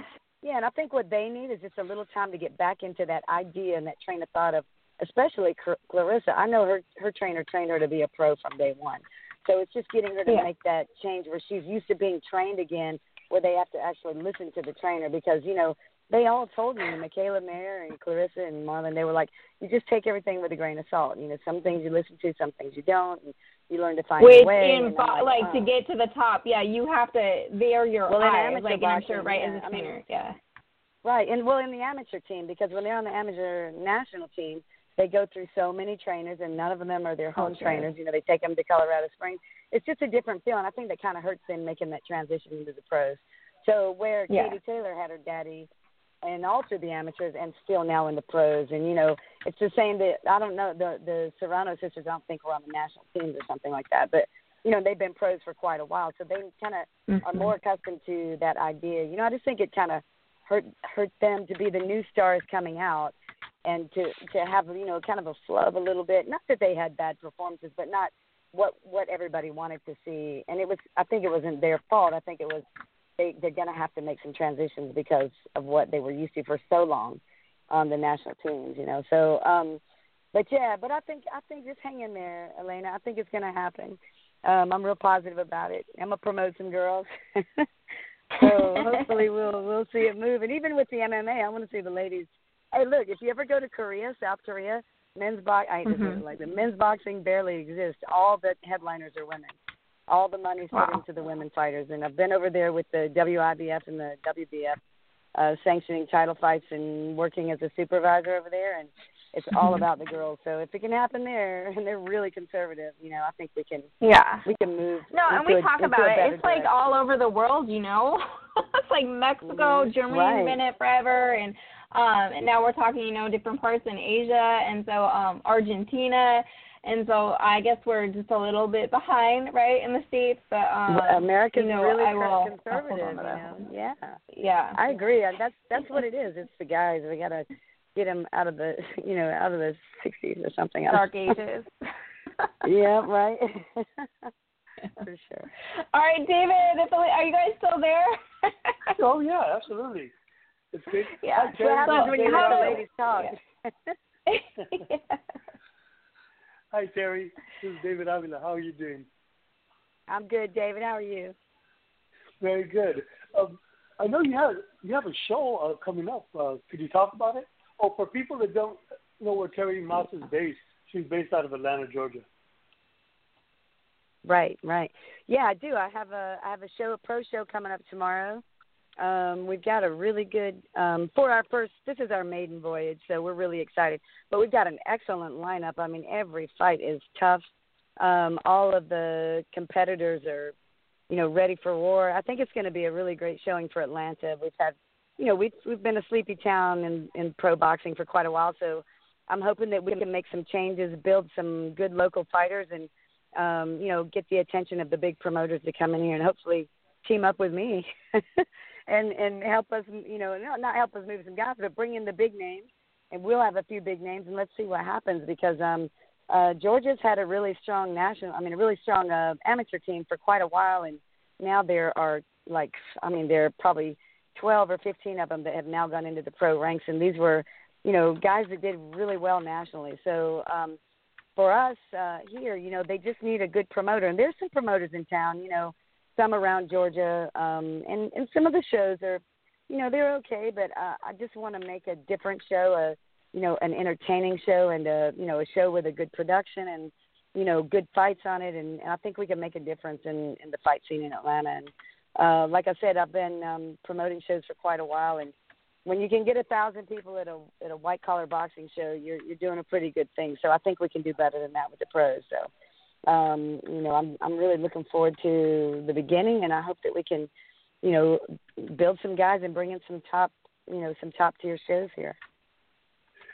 Yeah, and I think what they need is just a little time to get back into that idea and that train of thought of, especially Clarissa. I know her her trainer trained her to be a pro from day one, so it's just getting her to yeah. make that change where she's used to being trained again, where they have to actually listen to the trainer, because you know. They all told me, Michaela Mayer and Clarissa and Marlon, they were like, you just take everything with a grain of salt. You know, some things you listen to, some things you don't. And you learn to find Which a way. In, like, like oh. to get to the top, yeah, you have to, they're your well, eyes, in like, boxing, amateur, right, yeah, as a trainer, I mean, yeah. Right, and well, in the amateur team, because when they're on the amateur national team, they go through so many trainers, and none of them are their home oh, trainers. Sure. You know, they take them to Colorado Springs. It's just a different feel, and I think that kind of hurts them making that transition into the pros. So where yeah. Katie Taylor had her daddy, and also the amateurs and still now in the pros. And, you know, it's the same that, I don't know, the, the Serrano sisters, I don't think were on the national teams or something like that, but, you know, they've been pros for quite a while. So they kind of mm-hmm. are more accustomed to that idea. You know, I just think it kind of hurt hurt them to be the new stars coming out and to, to have, you know, kind of a flub a little bit. Not that they had bad performances, but not what what everybody wanted to see. And it was, I think it wasn't their fault. I think it was they, they're going to have to make some transitions because of what they were used to for so long on the national teams, you know. So, um, but, yeah, but I think, I think just hang in there, Elena. I think it's going to happen. Um, I'm real positive about it. I'm going to promote some girls. So hopefully we'll we'll see it move. And even with the M M A, I want to see the ladies. Hey, look, if you ever go to Korea, South Korea, men's box, I hate mm-hmm. to say it like the men's boxing barely exists. All the headliners are women. All the money's put wow. into the women fighters. And I've been over there with the W I B F and the W B F uh, sanctioning title fights and working as a supervisor over there. And it's all mm-hmm. about the girls. So if it can happen there, and they're really conservative, you know, I think we can. Yeah, we can move. No, and we a, talk about it. It's direction. Like all over the world, you know. It's like Mexico, Germany's right. been it forever, and. Um, and now we're talking, you know, different parts in Asia, and so um, Argentina, and so I guess we're just a little bit behind, right, in the States. But um, well, Americans, you know, really are conservative, you know? Yeah, yeah, I agree. That's that's what it is. It's the guys. We gotta get them out of the, you know, out of the sixties or something. Dark ages. Yeah, right. For sure. All right, David, are you guys still there? Oh yeah, absolutely. It's good. Yeah, what happens when you have the ladies talk? Yeah. Hi, Terry. This is David Avila. How are you doing? I'm good, David. How are you? Very good. Um, I know you have you have a show uh, coming up. Uh, could you talk about it? Oh, for people that don't know where Terry Moss is based, she's based out of Atlanta, Georgia. Right, right. Yeah, I do. I have a I have a show, a pro show coming up tomorrow. Um, we've got a really good, um, for our first, this is our maiden voyage, so we're really excited. But we've got an excellent lineup. I mean, every fight is tough. Um, all of the competitors are, you know, ready for war. I think it's going to be a really great showing for Atlanta. We've had, you know, we've, we've been a sleepy town in, in pro boxing for quite a while, so I'm hoping that we can make some changes, build some good local fighters, and, um, you know, get the attention of the big promoters to come in here and hopefully team up with me. And and help us, you know, not help us move some guys, but bring in the big names, and we'll have a few big names, and let's see what happens because um, uh, Georgia's had a really strong national, I mean, a really strong uh, amateur team for quite a while, and now there are like, I mean, there are probably twelve or fifteen of them that have now gone into the pro ranks, and these were, you know, guys that did really well nationally. So um, for us uh, here, you know, they just need a good promoter, and there's some promoters in town, you know. Some around Georgia, um, and, and some of the shows are, you know, they're okay, but uh, I just want to make a different show, a, you know, an entertaining show and, a, you know, a show with a good production and, you know, good fights on it, and, and I think we can make a difference in, in the fight scene in Atlanta. And uh, like I said, I've been um, promoting shows for quite a while, and when you can get a thousand people at a at a white-collar boxing show, you're you're doing a pretty good thing, so I think we can do better than that with the pros, so. Um, you know, I'm I'm really looking forward to the beginning, and I hope that we can, you know, build some guys and bring in some top, you know, some top tier shows here.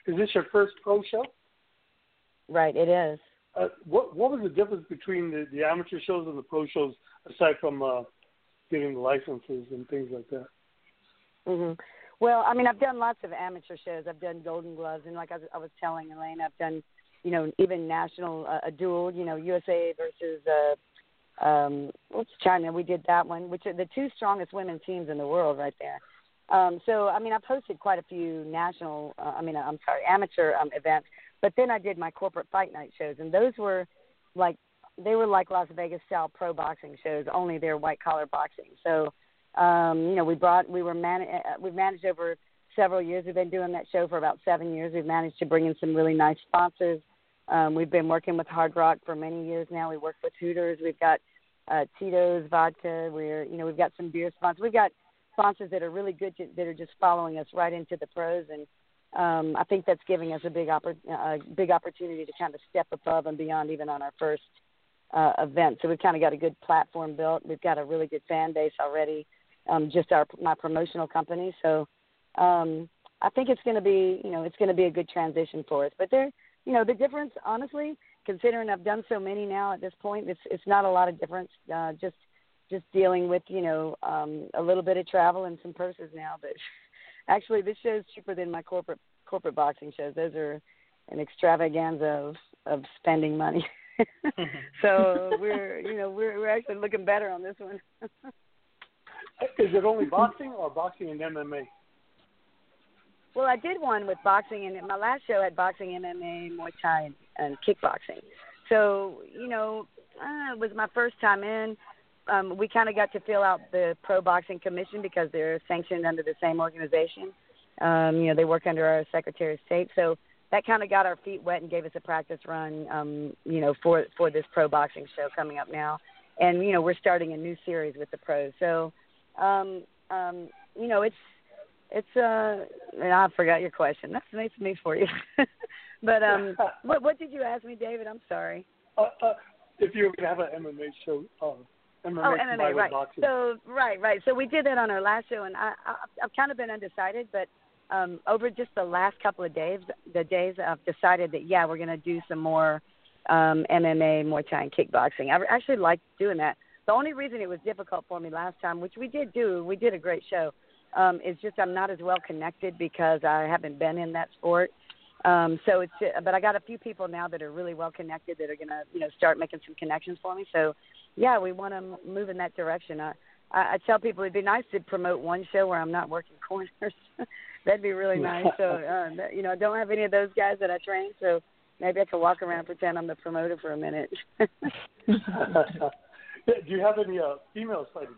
Is this your first pro show? Right, it is. Uh, what What was the difference between the, the amateur shows and the pro shows, aside from uh, getting the licenses and things like that? Mm-hmm. Well, I mean, I've done lots of amateur shows. I've done Golden Gloves, and like I, I was telling Elaine, I've done. You know, even national, uh, a duel, you know, U S A versus uh, um, oops, China. We did that one, which are the two strongest women's teams in the world right there. Um, so, I mean, I've hosted quite a few national, uh, I mean, I'm sorry, amateur um, events, but then I did my corporate fight night shows, and those were like, they were like Las Vegas-style pro boxing shows, only they're white-collar boxing. So, um, you know, we brought, we were, man- we've managed over several years. We've been doing that show for about seven years. We've managed to bring in some really nice sponsors. Um, we've been working with Hard Rock for many years now. We work with Hooters. We've got uh, Tito's Vodka. We're, you know, we've got some beer sponsors. We've got sponsors that are really good to, that are just following us right into the pros, and um, I think that's giving us a big, oppor- uh, big opportunity to kind of step above and beyond even on our first uh, event. So we've kind of got a good platform built. We've got a really good fan base already, um, just our my promotional company. So um, I think it's going to be, you know, it's going to be a good transition for us. But there, you know, the difference, honestly, considering I've done so many now at this point, it's it's not a lot of difference. Uh, just just dealing with, you know, um, a little bit of travel and some purses now. But actually, this show's cheaper than my corporate corporate boxing shows. Those are an extravaganza of, of spending money. So we're, you know, we're, we're actually looking better on this one. Is it only boxing or boxing and M M A? Well, I did one with boxing, and my last show had boxing, M M A, Muay Thai, and, and kickboxing. So, you know, uh, it was my first time in. Um, we kind of got to fill out the Pro Boxing Commission because they're sanctioned under the same organization. Um, you know, they work under our Secretary of State. So that kind of got our feet wet and gave us a practice run, um, you know, for, for this pro boxing show coming up now. And, you know, we're starting a new series with the pros. So, um, um, you know, it's, It's uh, I forgot your question. That's nice of me for you. But um, what what did you ask me, David? I'm sorry. Uh, uh, if you were going to have an M M A show, uh, M M A, oh, M M A, right? Boxing. So right, right. So we did that on our last show, and I, I I've kind of been undecided, but um, over just the last couple of days, the days I've decided that yeah, we're going to do some more um, M M A, Muay Thai, and kickboxing. I actually like doing that. The only reason it was difficult for me last time, which we did do, we did a great show. Um, it's just I'm not as well connected because I haven't been in that sport. Um, so it's, but I got a few people now that are really well connected that are gonna, you know, start making some connections for me. So, yeah, we want to move in that direction. I, I tell people it'd be nice to promote one show where I'm not working corners. That'd be really nice. So, uh, you know, I don't have any of those guys that I train, so maybe I could walk around and pretend I'm the promoter for a minute. Do you have any uh, female sightings?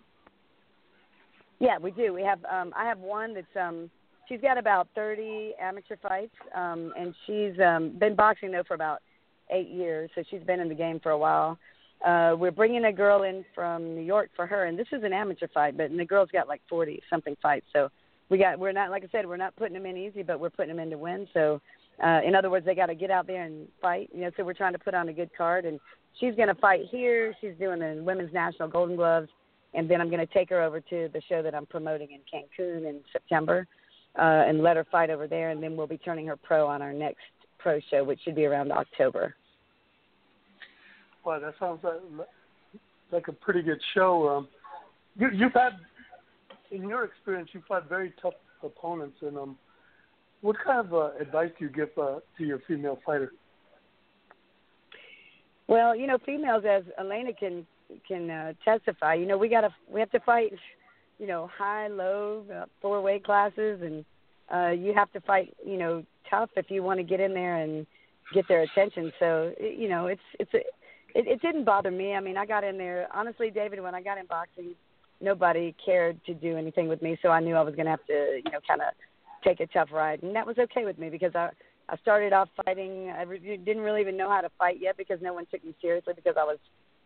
Yeah, we do. We have. Um, I have one that's. Um, she's got about thirty amateur fights, um, and she's um, been boxing though for about eight years, so she's been in the game for a while. Uh, we're bringing a girl in from New York for her, and this is an amateur fight, but and the girl's got like forty something fights. So we got. We're not, like I said, we're not putting them in easy, but we're putting them in to win. So uh, in other words, they got to get out there and fight. You know, so we're trying to put on a good card, and she's going to fight here. She's doing the Women's National Golden Gloves. And then I'm going to take her over to the show that I'm promoting in Cancun in September uh, and let her fight over there. And then we'll be turning her pro on our next pro show, which should be around October. Well, that sounds like, like a pretty good show. Um, you, you've had, in your experience, you've had very tough opponents. And um, what kind of uh, advice do you give uh, to your female fighter? Well, you know, females, as Elena can can uh, testify, you know, we gotta we have to fight, you know, high, low, uh, four weight classes, and uh, you have to fight, you know, tough if you want to get in there and get their attention. So, you know, it's it's a, it, it didn't bother me. I mean, I got in there honestly, David. When I got in boxing, nobody cared to do anything with me, so I knew I was gonna have to, you know, kind of take a tough ride, and that was okay with me because I I started off fighting. I re- didn't really even know how to fight yet because no one took me seriously because I was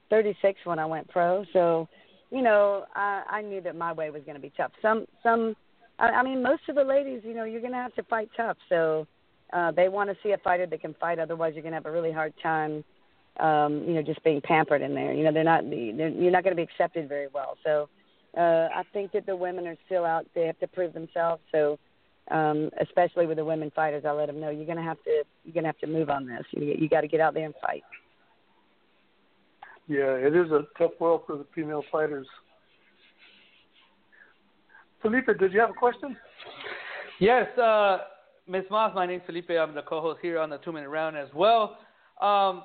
thirty-six when I went pro, so you know I, I knew that my way was going to be tough. Some, some, I, I mean, most of the ladies, you know, you're going to have to fight tough. So uh, they want to see a fighter that can fight. Otherwise, you're going to have a really hard time, um, you know, just being pampered in there. You know, they're not, they're, you're not going to be accepted very well. So uh, I think that the women are still out. They have to prove themselves. So um, especially with the women fighters, I let them know you're going to have to, you're going to have to move on this. You, you got to get out there and fight. Yeah, it is a tough world for the female fighters. Felipe, did you have a question? Yes, uh, Miz Moss, my name's Felipe. I'm the co-host here on the two-minute round as well. Um,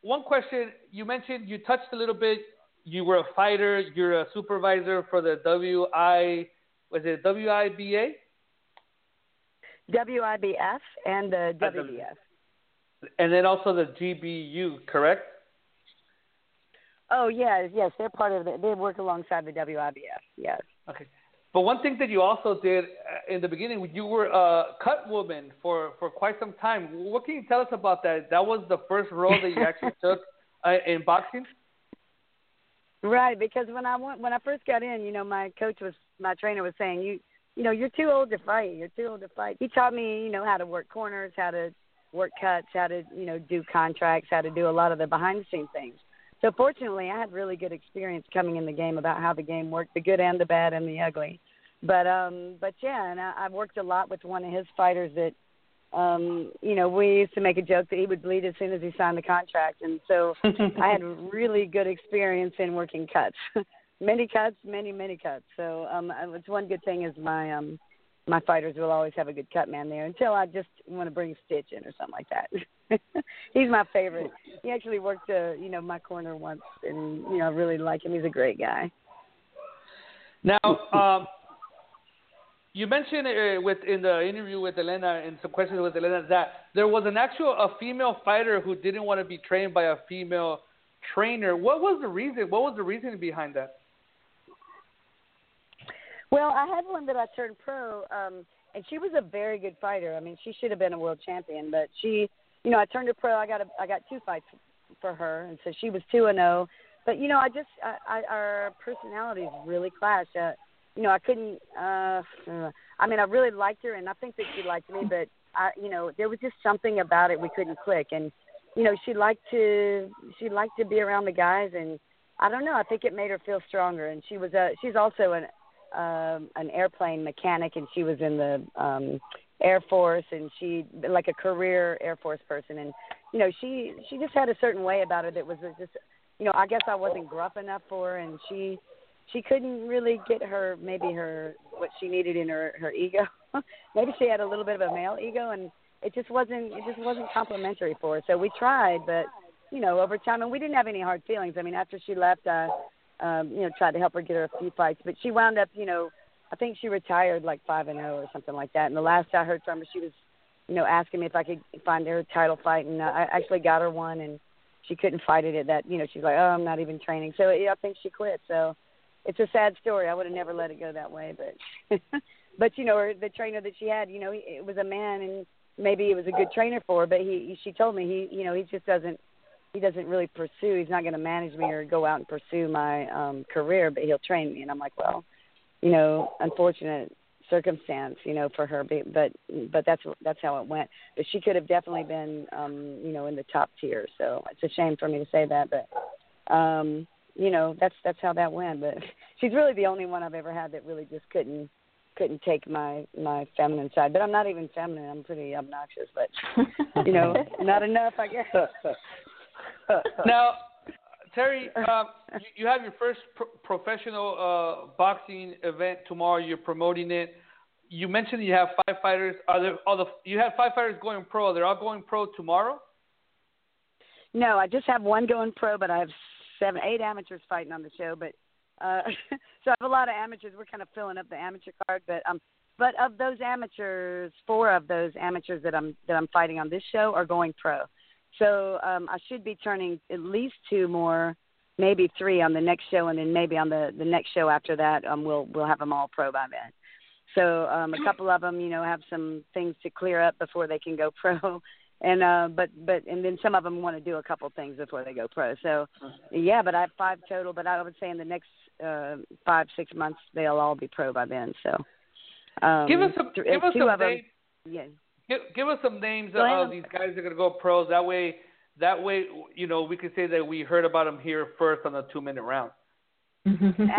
one question, you mentioned you touched a little bit. You were a fighter. You're a supervisor for the W I, was it W I B A? W I B F and the W B F. And then also the G B U, correct? Oh, yeah, yes, they're part of the, they work alongside the W I B F, yes. Okay. But one thing that you also did in the beginning, you were a cut woman for, for quite some time. What can you tell us about that? That was the first role that you actually took uh, in boxing? Right, because when I went, when I first got in, you know, my coach was, my trainer was saying, you you know, you're too old to fight, you're too old to fight. He taught me, you know, how to work corners, how to work cuts, how to, you know, do contracts, how to do a lot of the behind-the-scenes things. So fortunately, I had really good experience coming in the game about how the game worked, the good and the bad and the ugly. But, um, but yeah, and I, I've worked a lot with one of his fighters that, um, you know, we used to make a joke that he would bleed as soon as he signed the contract. And so I had really good experience in working cuts, many cuts, many, many cuts. So um, it's one good thing is my um, my fighters will always have a good cut man there until I just want to bring Stitch in or something like that. He's my favorite. He actually worked, uh, you know, my corner once, and, you know, I really like him. He's a great guy. Now, um, you mentioned uh, with in the interview with Elena and some questions with Elena that there was an actual a female fighter who didn't want to be trained by a female trainer. What was the reason? What was the reason behind that? Well, I had one that I turned pro, um, and she was a very good fighter. I mean, she should have been a world champion, but she, you know, I turned her pro. I got a, I got two fights for her, and so she was two and zero. But you know, I just I, I, our personalities really clashed. Uh, You know, I couldn't, uh, I mean, I really liked her, and I think that she liked me, but, I, you know, there was just something about it we couldn't click. And, you know, she liked to she liked to be around the guys, and I don't know, I think it made her feel stronger. And she was a, she's also an um, an airplane mechanic, and she was in the um, Air Force, and she, like a career Air Force person. And, you know, she, she just had a certain way about her that was just, you know, I guess I wasn't gruff enough for her, and she... She couldn't really get her, maybe her, what she needed in her, her ego. Maybe she had a little bit of a male ego, and it just wasn't, it just wasn't complimentary for her. So we tried, but, you know, over time, and we didn't have any hard feelings. I mean, after she left, I, um, you know, tried to help her get her a few fights, but she wound up, you know, I think she retired like five and oh or something like that. And the last I heard from her, she was, you know, asking me if I could find her a title fight, and I actually got her one, and she couldn't fight it at that, you know, she's like, oh, I'm not even training. So yeah, I think she quit, so. It's a sad story. I would have never let it go that way, but but you know, the trainer that she had, you know, it was a man, and maybe it was a good trainer for her. But he, she told me he, you know, he just doesn't, he doesn't really pursue. He's not going to manage me or go out and pursue my um, career, but he'll train me. And I'm like, well, you know, unfortunate circumstance, you know, for her, but but that's that's how it went. But she could have definitely been, um, you know, in the top tier. So it's a shame for me to say that, but. Um, You know, that's that's how that went. But she's really the only one I've ever had that really just couldn't couldn't take my, my feminine side. But I'm not even feminine. I'm pretty obnoxious. But, you know, not enough, I guess. Now, Terry, um, you, you have your first pro- professional uh, boxing event tomorrow. You're promoting it. You mentioned you have five fighters. Are there all the you have five fighters going pro? Are they all going pro tomorrow? No, I just have one going pro, but I have Seven, eight amateurs fighting on the show, but uh, so I have a lot of amateurs. We're kind of filling up the amateur card, but um, but of those amateurs, four of those amateurs that I'm that I'm fighting on this show are going pro. So um, I should be turning at least two more, maybe three on the next show, and then maybe on the, the next show after that, um, we'll we'll have them all pro by then. So um, a couple of them, you know, have some things to clear up before they can go pro. And uh, but but and then some of them want to do a couple things before they go pro. So yeah, but I have five total. But I would say in the next uh, five six months they'll all be pro by then. So um, give us some th- give us some names. Them, yeah. Give, give us some names of uh, these guys that are gonna go pro. That way that way you know we can say that we heard about them here first on the two minute round.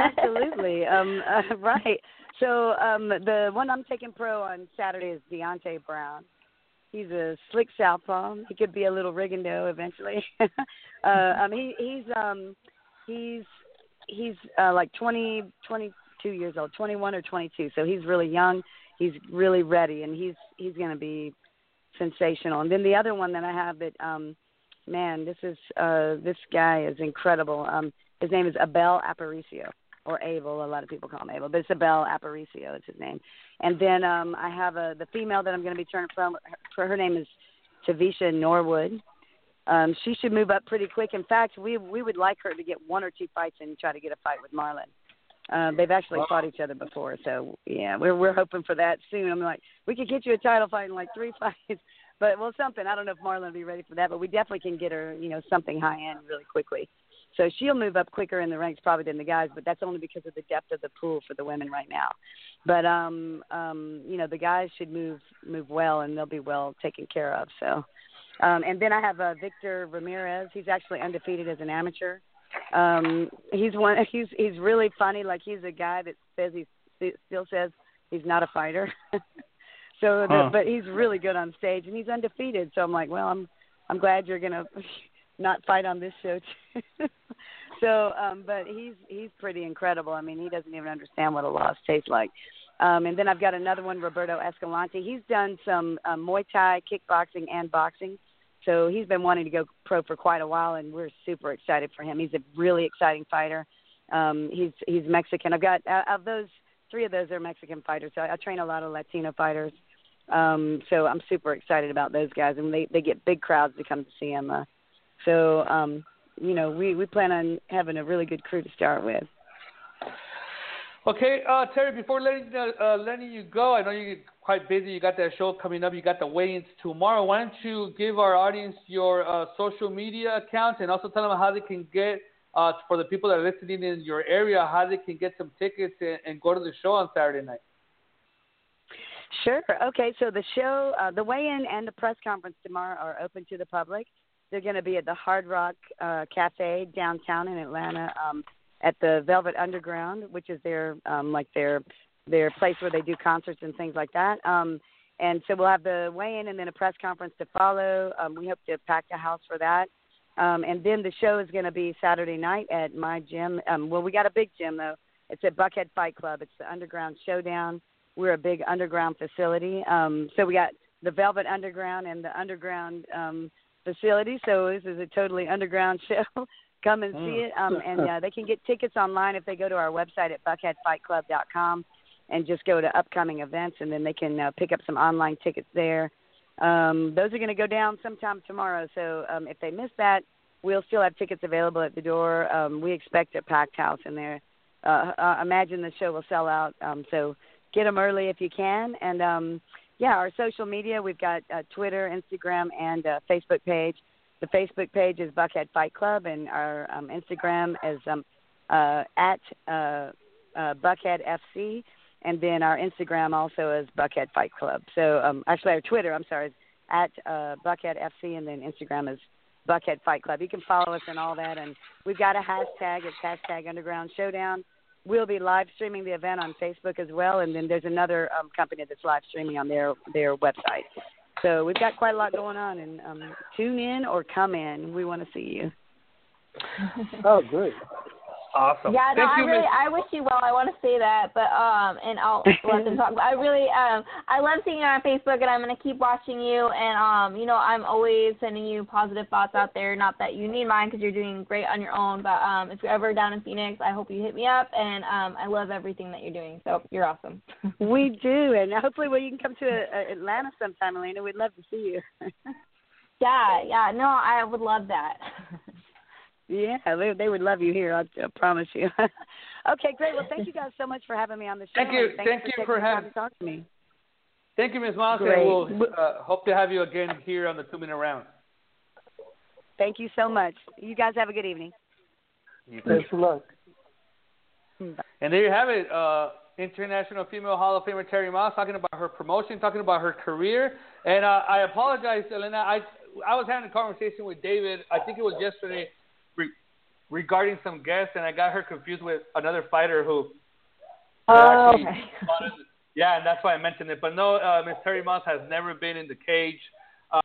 Absolutely, um, uh, right. So um, the one I'm taking pro on Saturday is Deontay Brown. He's a slick southpaw. He could be a little Rigondeaux eventually. uh, I mean, he, he's um, he's he's uh, like twenty, twenty-two years old, twenty-one or twenty-two. So he's really young. He's really ready, and he's he's going to be sensational. And then the other one that I have that um, man, this is uh, this guy is incredible. Um, his name is Abel Aparicio. Or Abel, a lot of people call him Abel, but it's Abel Aparicio is his name. And then um, I have a, the female that I'm going to be turning from, her, her name is Tavisha Norwood. Um, she should move up pretty quick. In fact, we we would like her to get one or two fights and try to get a fight with Marlon. Uh, they've actually wow. fought each other before, so yeah, we're we're hoping for that soon. I'm like, we could get you a title fight in like three fights, but well, something. I don't know if Marlon will be ready for that, but we definitely can get her, you know, something high end really quickly. So she'll move up quicker in the ranks probably than the guys, but that's only because of the depth of the pool for the women right now. But, um, um, you know, the guys should move move well, and they'll be well taken care of. So, um, and then I have uh, Victor Ramirez. He's actually undefeated as an amateur. Um, he's one. He's he's really funny. Like, he's a guy that says he's still says he's not a fighter. So, huh. the, but he's really good on stage, and he's undefeated. So I'm like, well, I'm I'm glad you're gonna not fight on this show too. So, um, but he's he's pretty incredible. I mean, he doesn't even understand what a loss tastes like. Um, and then I've got another one, Roberto Escalante. He's done some um, Muay Thai, kickboxing, and boxing. So he's been wanting to go pro for quite a while, and we're super excited for him. He's a really exciting fighter. Um, he's he's Mexican. I've got uh, of those three of those are Mexican fighters. So I, I train a lot of Latino fighters. Um, so I'm super excited about those guys, and they, they get big crowds to come to see him. Uh, so um, you know, we, we plan on having a really good crew to start with. Okay, uh, Terry, before letting, uh, letting you go, I know you're quite busy. You got that show coming up. You got the weigh-ins tomorrow. Why don't you give our audience your uh, social media accounts, and also tell them how they can get, uh, for the people that are listening in your area, how they can get some tickets and, and go to the show on Saturday night. Sure. Okay, so the show, uh, the weigh-in and the press conference tomorrow are open to the public. They're going to be at the Hard Rock uh, Cafe downtown in Atlanta, um at the Velvet Underground, which is their um, like their their place where they do concerts and things like that. Um, and so we'll have the weigh-in and then a press conference to follow. Um, we hope to pack the house for that. Um, and then the show is going to be Saturday night at my gym. Um, well, we got a big gym, though. It's at Buckhead Fight Club. It's the Underground Showdown. We're a big underground facility. Um, so we got the Velvet Underground and the Underground um, facility. So this is a totally underground show. Come and see it, um, and uh, they can get tickets online if they go to our website at buckhead fight club dot com and just go to upcoming events, and then they can uh, pick up some online tickets there. Um, those are going to go down sometime tomorrow, so um, if they miss that, we'll still have tickets available at the door. Um, we expect a packed house in there. Uh, uh, imagine the show will sell out, um, so get them early if you can. And, um, yeah, our social media, we've got uh, Twitter, Instagram, and uh, Facebook page. The Facebook page is Buckhead Fight Club, and our um, Instagram is um, uh, at uh, uh, Buckhead F C, and then our Instagram also is Buckhead Fight Club. So um, actually, our Twitter, I'm sorry, is at uh, Buckhead F C, and then Instagram is Buckhead Fight Club. You can follow us and all that, and we've got a hashtag. It's hashtag Underground Showdown. We'll be live streaming the event on Facebook as well, and then there's another um, company that's live streaming on their their website. So we've got quite a lot going on, and um, tune in or come in. We want to see you. Oh, good. Awesome. Yeah, no, I really, I wish you well. I want to say that, but um, and I'll let them talk. But I really, um, I love seeing you on Facebook, and I'm gonna keep watching you. And um, you know, I'm always sending you positive thoughts out there. Not that you need mine, because you're doing great on your own. But um, if you're ever down in Phoenix, I hope you hit me up. And um, I love everything that you're doing. So you're awesome. We do, and hopefully, well, you can come to uh, Atlanta sometime, Elena. We'd love to see you. yeah, yeah. No, I would love that. Yeah, they, they would love you here, I, I promise you. Okay, great. Well, thank you guys so much for having me on the show. Thank you. Thank you for having me. Thank you, Miz Moss. And we'll uh, hope to have you again here on the two-minute round. Thank you so much. You guys have a good evening. Best of luck. And there you have it, uh, International Female Hall of Famer Terry Moss talking about her promotion, talking about her career. And uh, I apologize, Elena. I, I was having a conversation with David, I think it was yesterday, regarding some guests, and I got her confused with another fighter who. Oh, uh, okay. Yeah, and that's why I mentioned it. But no, uh, Miss Terry Moss has never been in the cage.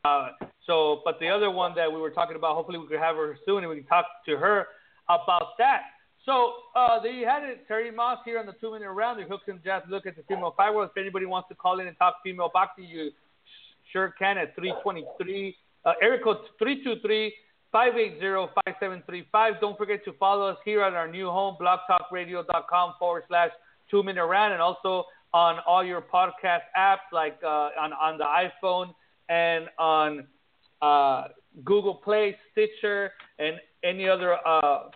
Uh, so, but the other one that we were talking about, hopefully we could have her soon, and we can talk to her about that. So uh, there you had it, Terry Moss here on the two-minute round. The Hooks and Jabs look at the female fight world. If anybody wants to call in and talk female boxing, you sure can at three twenty-three, uh, area code three two three. five eight zero, five seven three five. Don't forget to follow us here on our new home, blocktalkradio.com forward slash two-minute round, and also on all your podcast apps, like uh, on, on the iPhone and on uh, Google Play, Stitcher, and any other uh,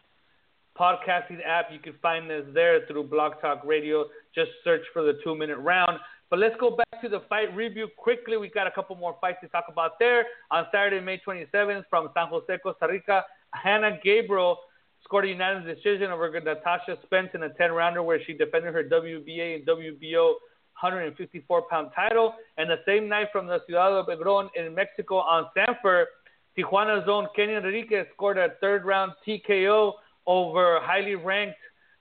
podcasting app. You can find us there through Block Talk Radio. Just search for the two-minute round. But let's go back to the fight review quickly. We got a couple more fights to talk about there. On Saturday, May twenty-seventh, from San Jose, Costa Rica, Hannah Gabriel scored a unanimous decision over Natasha Spence in a ten-rounder where she defended her W B A and W B O one fifty-four pound title. And the same night from the Ciudad of Obregón in Mexico on Sanford, Tijuana's own Kenia Enriquez scored a third-round T K O over highly ranked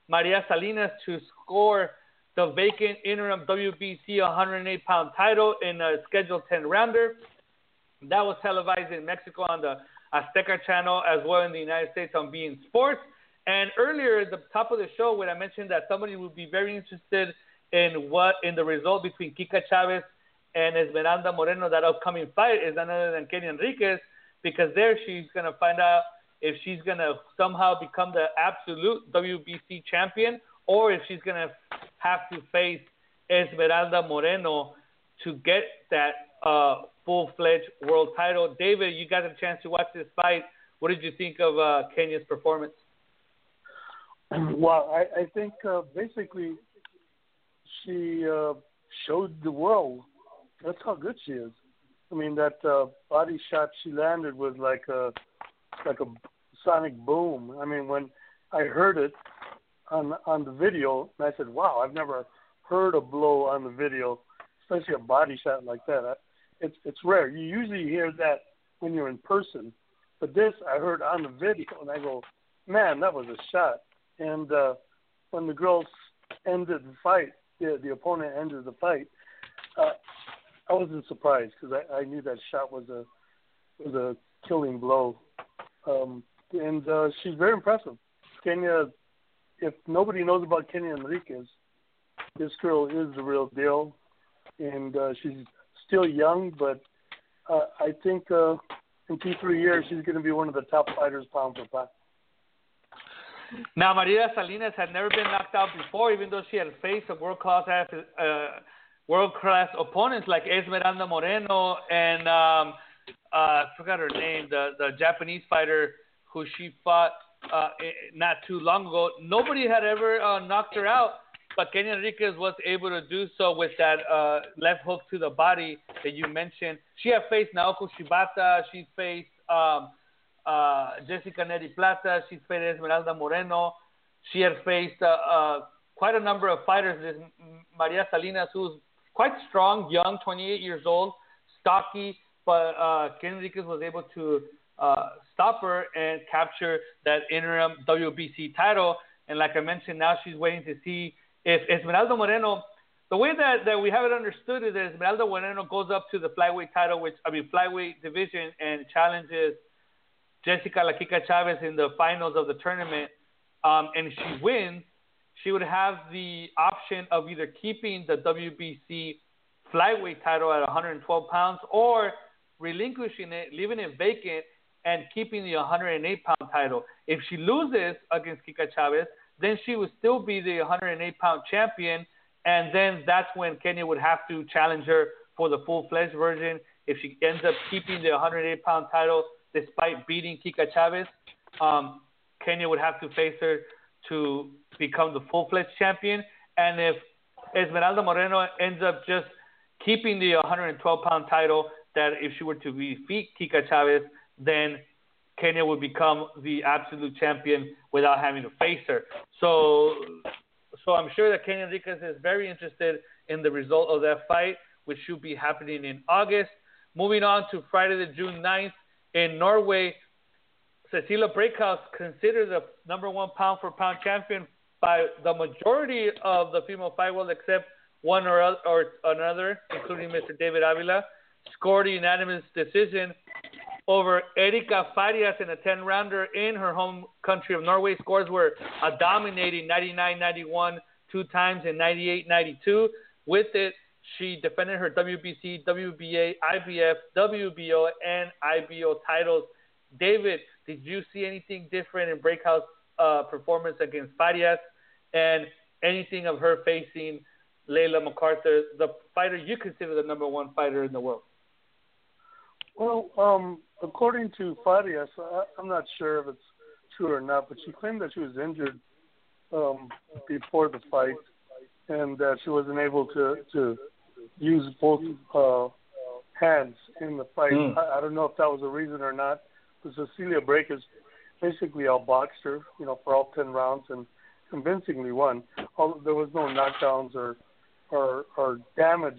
Maria Salinas to score the vacant interim W B C one hundred eight pound title in a scheduled ten rounder. That was televised in Mexico on the Azteca channel, as well in the United States on beIN Sports. And earlier at the top of the show, when I mentioned that somebody would be very interested in what in the result between Kika Chavez and Esmeralda Moreno, that upcoming fight, is none other than Kenia Enriquez, because there she's going to find out if she's going to somehow become the absolute W B C champion, or if she's going to have to face Esmeralda Moreno to get that uh, full-fledged world title. David, you got a chance to watch this fight. What did you think of uh, Kenia's performance? Well, I, I think uh, basically she uh, showed the world that's how good she is. I mean, that uh, body shot she landed was like a like a sonic boom. I mean, when I heard it on on the video, and I said, "Wow, I've never heard a blow on the video, especially a body shot like that." I, it's it's rare. You usually hear that when you're in person, but this I heard on the video, and I go, "Man, that was a shot." And uh, when the girls ended the fight, the, the opponent ended the fight, uh, I wasn't surprised because I, I knew that shot was a was a killing blow. Um, and uh, she's very impressive. Kenia, if nobody knows about Kenia Enriquez, this girl is the real deal. And uh, she's still young, but uh, I think uh, in two, three years, she's going to be one of the top fighters pound for pound. Now, Maria Salinas had never been knocked out before, even though she had faced a world-class uh, world-class opponents like Esmeralda Moreno and um, uh, I forgot her name, the, the Japanese fighter who she fought uh, not too long ago. Nobody had ever uh, knocked her out, but Kenia Enriquez was able to do so with that uh, left hook to the body that you mentioned. She had faced Naoko Shibata. She faced... Um, Uh, Jessica Neri Plata, she faced Esmeralda Moreno. She had faced uh, uh, quite a number of fighters. There's Maria Salinas, who's quite strong, young, twenty-eight years old, stocky, but uh, Kenia Enriquez was able to uh, stop her and capture that interim W B C title. And like I mentioned, now she's waiting to see if Esmeralda Moreno, the way that, that we have it understood is that Esmeralda Moreno goes up to the flyweight title, which I mean flyweight division, and challenges Jessica Laquica Chavez in the finals of the tournament, um, and if she wins, she would have the option of either keeping the W B C flyweight title at one hundred twelve pounds or relinquishing it, leaving it vacant, and keeping the one hundred eight pound title. If she loses against Kika Chavez, then she would still be the one hundred eight pound champion, and then that's when Kenia would have to challenge her for the full-fledged version. If she ends up keeping the one hundred eight pound title, despite beating Kika Chavez, um, Kenia would have to face her to become the full-fledged champion. And if Esmeralda Moreno ends up just keeping the one hundred twelve pound title, that if she were to defeat Kika Chavez, then Kenia would become the absolute champion without having to face her. So, so I'm sure that Kenia Enriquez is very interested in the result of that fight, which should be happening in August. Moving on to Friday, the June ninth. In Norway, Cecilia Brækhus, considered the number one pound-for-pound champion by the majority of the female fight world, except one or, other, or another, including Mister David Avila, scored a unanimous decision over Erika Farias in a ten-rounder in her home country of Norway. Scores were a dominating ninety-nine ninety-one two times and ninety-eight ninety-two. With it, she defended her W B C, W B A, I B F, W B O, and I B O titles. David, did you see anything different in Brækhus' uh, performance against Farias, and anything of her facing Layla McCarter, the fighter you consider the number one fighter in the world? Well, um, according to Farias, I, I'm not sure if it's true or not, but she claimed that she was injured um, before the fight, and that she wasn't able to, to use both uh, hands in the fight. Mm. I, I don't know if that was a reason or not, but Cecilia Brækhus basically outboxed her, you know, for all ten rounds and convincingly won. Although there was no knockdowns or or, or damage,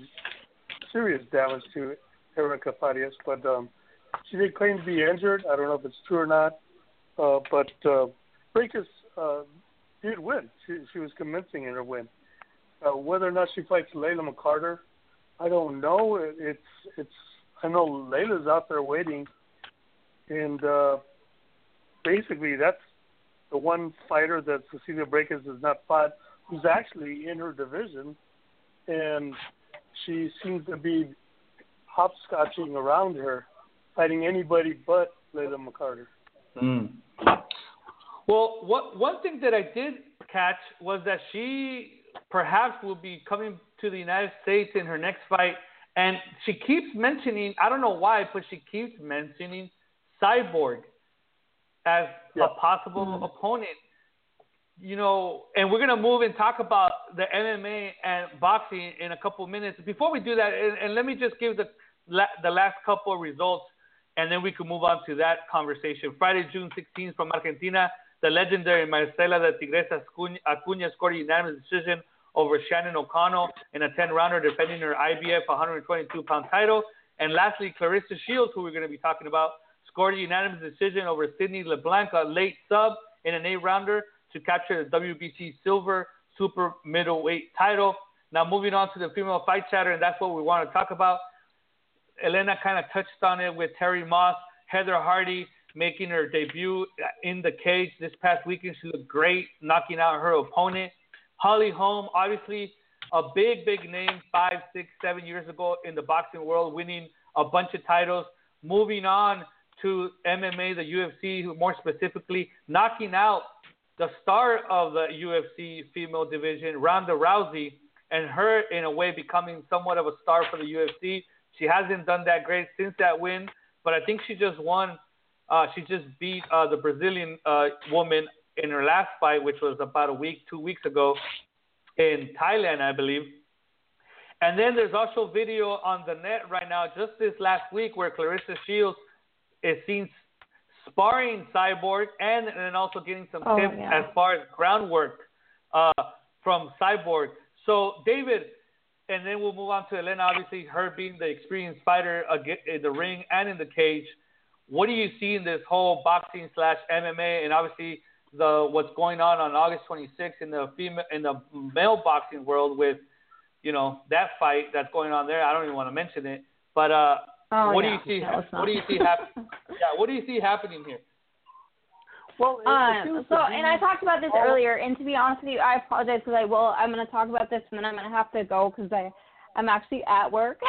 serious damage to Erika Farias, but um, she did claim to be injured. I don't know if it's true or not, uh, but uh, Brækhus uh, did win. She, she was convincing in her win. Uh, whether or not she fights Layla McCarter, I don't know. It, it's it's. I know Layla's out there waiting, and uh, basically that's the one fighter that Cecilia Brækhus has not fought, who's actually in her division, and she seems to be hopscotching around her, fighting anybody but Layla McCarter. Mm. Well, what, one thing that I did catch was that she perhaps will be coming to the United States in her next fight, and she keeps mentioning, I don't know why, but she keeps mentioning Cyborg as yeah. a possible mm-hmm. opponent. You know, and we're going to move and talk about the M M A and boxing in a couple of minutes. Before we do that, and, and let me just give the la, the last couple of results, and then we can move on to that conversation. Friday, June sixteenth, from Argentina, the legendary Marisela "La Tigresa" Acuña scored a unanimous decision over Shannon O'Connell in a ten-rounder defending her I B F one twenty-two pound title. And lastly, Clarissa Shields, who we're going to be talking about, scored a unanimous decision over Sydney LeBlanc, a late sub in an eight-rounder, to capture the W B C silver super middleweight title. Now moving on to the female fight chatter, and that's what we want to talk about. Elena kind of touched on it with Terry Moss, Heather Hardy making her debut in the cage this past weekend. She looked great, knocking out her opponent. Holly Holm, obviously a big, big name five, six, seven years ago in the boxing world, winning a bunch of titles. Moving on to M M A, the U F C, more specifically, knocking out the star of the U F C female division, Ronda Rousey, and her, in a way, becoming somewhat of a star for the U F C. She hasn't done that great since that win, but I think she just won. Uh, she just beat uh, the Brazilian uh, woman in her last fight, which was about a week, two weeks ago in Thailand, I believe. And then there's also video on the net right now, just this last week, where Clarissa Shields is seen sparring Cyborg and, and also getting some oh, tips yeah. as far as groundwork uh, from Cyborg. So, David, and then we'll move on to Elena, obviously, her being the experienced fighter in the ring and in the cage. What do you see in this whole boxing slash M M A, and obviously the what's going on on August twenty-sixth in the female in the male boxing world with, you know, that fight that's going on there? I don't even want to mention it, but uh, oh, what yeah. do you see? No, what do you see happening? yeah, what do you see happening here? Well, it, um, it so and I talked about this oh. earlier, and to be honest with you, I apologize because I will. I'm going to talk about this, and then I'm going to have to go because I I'm actually at work.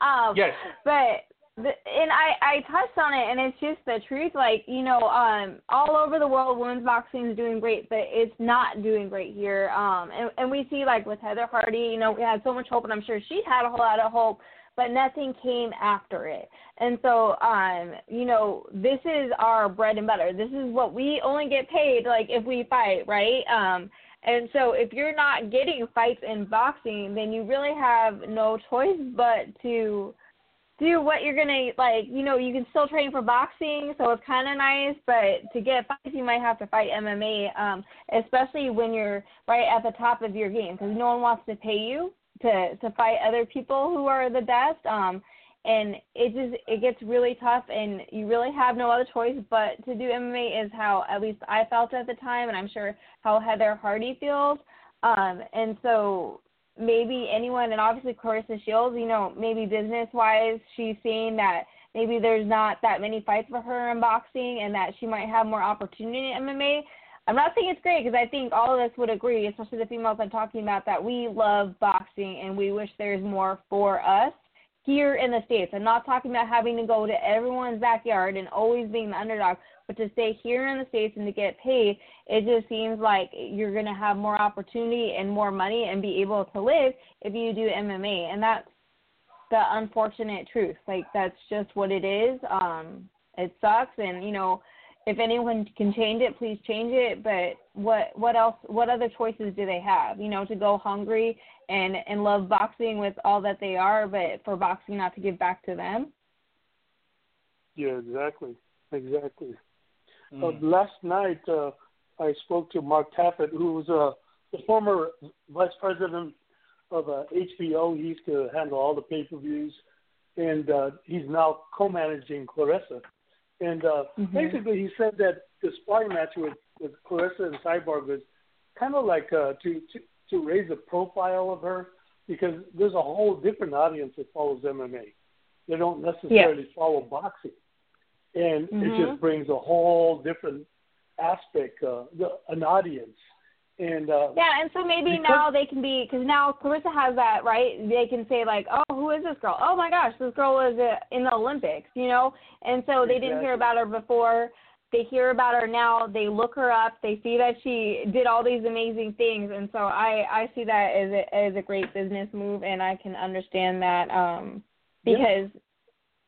um, yes, but. The, and I, I touched on it, and it's just the truth. Like, you know, um, all over the world, women's boxing is doing great, but it's not doing great here. Um, and, and we see, like, with Heather Hardy, you know, we had so much hope, and I'm sure she had a whole lot of hope, but nothing came after it. And so, um, you know, this is our bread and butter. This is what we only get paid, like, if we fight, right? Um, and so if you're not getting fights in boxing, then you really have no choice but to – do what you're going to, like, you know, you can still train for boxing, so it's kind of nice, but to get fights, you might have to fight M M A, um, especially when you're right at the top of your game, because no one wants to pay you to, to fight other people who are the best, um, and it just, it gets really tough, and you really have no other choice but to do M M A is how, at least I felt at the time, and I'm sure how Heather Hardy feels, um, and so... maybe anyone, and obviously Clarissa Shields, you know, maybe business-wise, she's seeing that maybe there's not that many fights for her in boxing and that she might have more opportunity in M M A. I'm not saying it's great because I think all of us would agree, especially the females I'm talking about, that we love boxing and we wish there's more for us here in the States. I'm not talking about having to go to everyone's backyard and always being the underdog, but to stay here in the States and to get paid, it just seems like you're going to have more opportunity and more money and be able to live if you do M M A. And that's the unfortunate truth. Like, that's just what it is. Um, it sucks. And, you know, if anyone can change it, please change it. But what what else? What other choices do they have, you know, to go hungry and, and love boxing with all that they are, but for boxing not to give back to them? Yeah, exactly. Exactly. Mm. Uh, last night, uh, I spoke to Mark Taffet, who was uh, the former vice president of uh, H B O. He used to handle all the pay-per-views, and uh, he's now co-managing Clarissa. And uh, mm-hmm. basically he said that the sparring match with, with Clarissa and Cyborg was kind of like uh, to, to to raise the profile of her, because there's a whole different audience that follows M M A. They don't necessarily yeah. follow boxing. And mm-hmm. it just brings a whole different aspect, uh, the, an audience. And uh, yeah, and so maybe because, now they can be, because now Clarissa has that, right? They can say like, oh, who is this girl? Oh, my gosh, this girl is in the Olympics, you know? And so they exactly. didn't hear about her before. They hear about her now. They look her up. They see that she did all these amazing things. And so I, I see that as a, as a great business move, and I can understand that um, because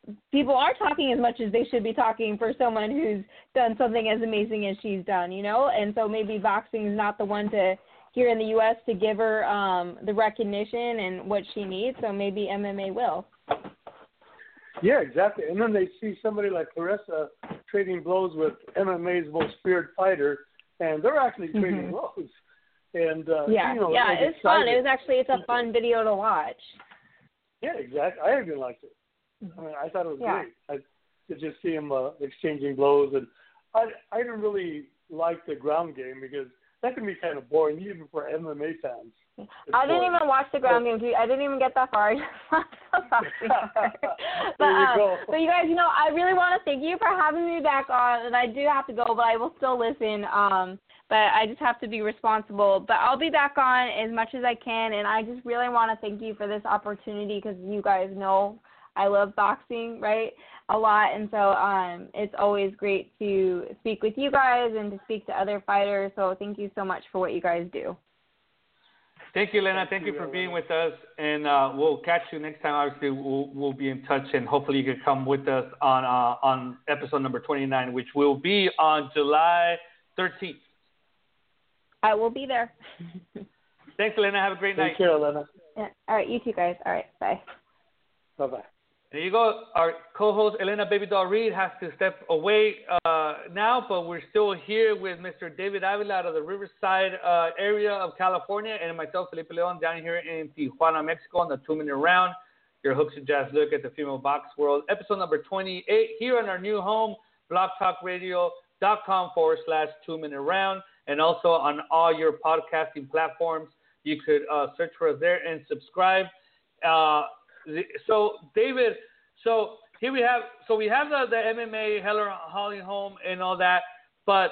yeah. people are talking as much as they should be talking for someone who's done something as amazing as she's done, you know? And so maybe boxing is not the one to here in the U S to give her um, the recognition and what she needs. So maybe M M A will. Yeah, exactly. And then they see somebody like Clarissa trading blows with M M A's most feared fighter, and they're actually trading mm-hmm. blows. And uh, yeah, you know, yeah, it's fun. It was actually it's a fun video to watch. Yeah, exactly. I even liked it. I mean, I thought it was yeah. great I, to just see them uh, exchanging blows, and I I didn't really like the ground game because that can be kind of boring, even for M M A fans. It's I didn't boring. even watch the ground game. I didn't even get that far. but, you um, so you guys, you know, I really want to thank you for having me back on, and I do have to go, but I will still listen. Um, but I just have to be responsible. But I'll be back on as much as I can, and I just really want to thank you for this opportunity because you guys know I love boxing, right, a lot, and so um, it's always great to speak with you guys and to speak to other fighters. So thank you so much for what you guys do. Thank you, Elena. Thank, Thank you, you for being with us, and uh, we'll catch you next time. Obviously, we'll, we'll be in touch, and hopefully you can come with us on uh, on episode number twenty-nine, which will be on July thirteenth. I will be there. Thanks, Elena. Have a great Thank night. Thank you, Elena. Yeah. All right, you too, guys. All right, bye. Bye-bye. There you go. Our co-host, Elena Baby Doll Reid, has to step away uh, now, but we're still here with Mister David Avila out of the Riverside uh, area of California, and myself, Felipe Leon, down here in Tijuana, Mexico, on the two-minute round. Your hooks and jazz look at the female box world. Episode number twenty-eight here on our new home, blocktalkradio.com forward slash two-minute round, and also on all your podcasting platforms. You could uh, search for us there and subscribe. Uh So, David, so here we have, so we have the, the M M A, Heller, Holly Holm, and all that, but,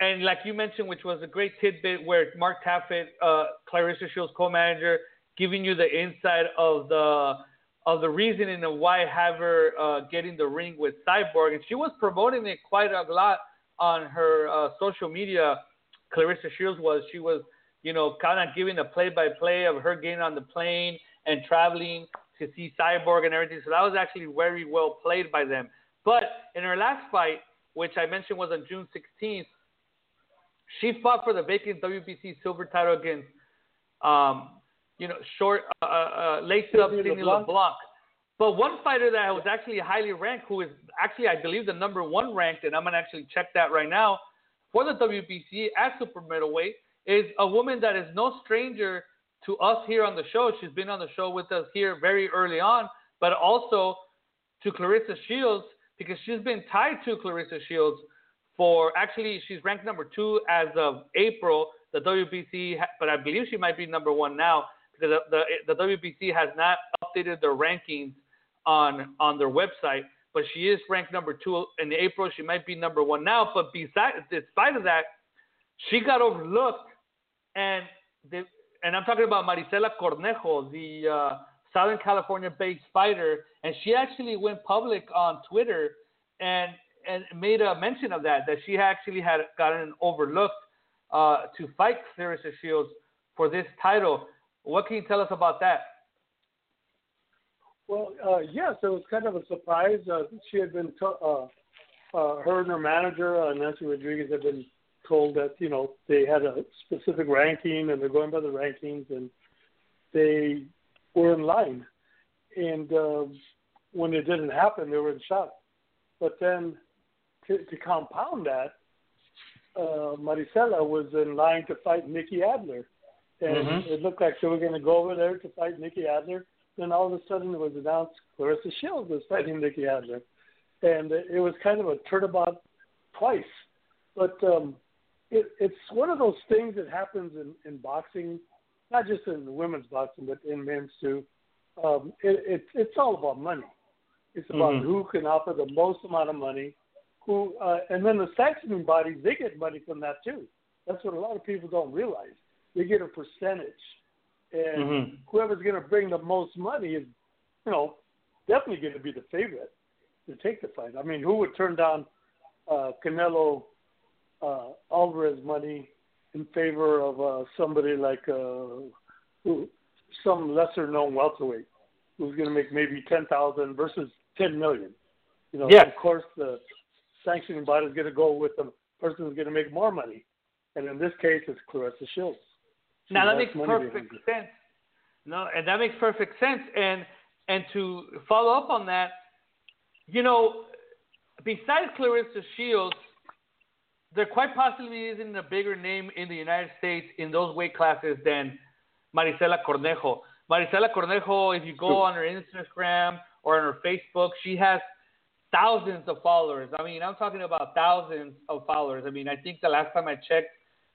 and like you mentioned, which was a great tidbit where Mark Taffet, uh, Clarissa Shields co-manager, giving you the insight of the, of the reasoning of why have her uh, get in the ring with Cyborg, and she was promoting it quite a lot on her uh, social media. Clarissa Shields was, she was, you know, kind of giving a play-by-play of her getting on the plane and traveling to see Cyborg and everything. So that was actually very well played by them. But in her last fight, which I mentioned was on June sixteenth, she fought for the vacant W B C silver title against, um, you know, short, uh, uh, laced up Sydney LeBlanc. But one fighter that was actually highly ranked, who is actually, I believe, the number one ranked, and I'm going to actually check that right now, for the W B C at super middleweight, is a woman that is no stranger to us here on the show. She's been on the show with us here very early on, but also to Clarissa Shields, because she's been tied to Clarissa Shields for, actually, she's ranked number two as of April, the W B C, but I believe she might be number one now, because the, the, the W B C has not updated their rankings on, on their website, but she is ranked number two in April. She might be number one now, but besides, despite of that, she got overlooked, and the And I'm talking about Marisela Cornejo, the uh, Southern California-based fighter, and she actually went public on Twitter and and made a mention of that, that she actually had gotten overlooked uh, to fight Clarissa Shields for this title. What can you tell us about that? Well, uh, yes, it was kind of a surprise. Uh, she had been t- uh, uh, her and her manager, uh, Nancy Rodriguez, had been told that, you know, they had a specific ranking and they're going by the rankings, and they were in line. And uh, when it didn't happen, they were in shock. But then to, to compound that, uh, Marisela was in line to fight Nikki Adler. And mm-hmm. it looked like they were going to go over there to fight Nikki Adler. Then all of a sudden it was announced Clarissa Shields was fighting Nikki Adler. And it was kind of a turnabout twice. But um, It, it's one of those things that happens in, in boxing not just in the women's boxing, but in men's too. Um, it, it, it's all about money. It's about mm-hmm. who can offer the most amount of money. Who uh, and then the sanctioning bodies, they get money from that too. That's what a lot of people don't realize. They get a percentage, and mm-hmm. whoever's going to bring the most money is, you know, definitely going to be the favorite to take the fight. I mean, who would turn down uh, Canelo uh, Alvarez money in favor of uh, somebody like uh, who, some lesser-known welterweight who's going to make maybe ten thousand dollars versus ten million dollars? You know, yes. Of course, the sanctioning body is going to go with the person who's going to make more money. And in this case, it's Clarissa Shields. She now, that makes perfect sense. No, and that makes perfect sense. And and to follow up on that, you know, besides Clarissa Shields, there quite possibly isn't a bigger name in the United States in those weight classes than Marisela Cornejo. Marisela Cornejo, if you go on her Instagram or on her Facebook, she has thousands of followers. I mean, I'm talking about thousands of followers. I mean, I think the last time I checked,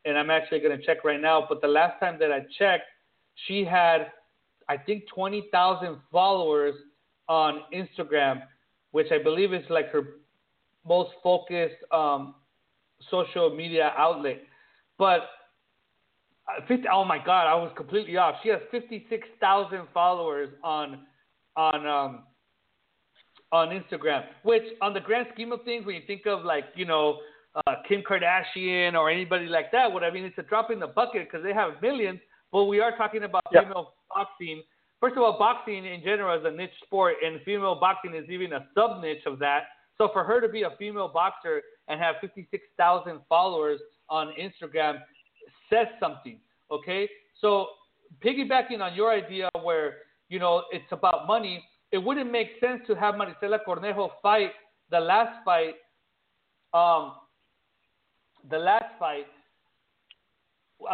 and I'm actually going to check right now, but the last time that I checked, she had, I think, twenty thousand followers on Instagram, which I believe is like her most focused um, social media outlet. But, fifty oh my God, I was completely off. She has fifty-six thousand followers on on um, on Instagram, which on the grand scheme of things, when you think of like, you know, Uh, Kim Kardashian or anybody like that would. I mean, it's a drop in the bucket because they have millions, but we are talking about yeah. female boxing. First of all, boxing in general is a niche sport, and female boxing is even a sub-niche of that. So for her to be a female boxer and have fifty-six thousand followers on Instagram says something, okay? So piggybacking on your idea where, you know, it's about money, it wouldn't make sense to have Marisela Cornejo fight the last fight um, The last fight,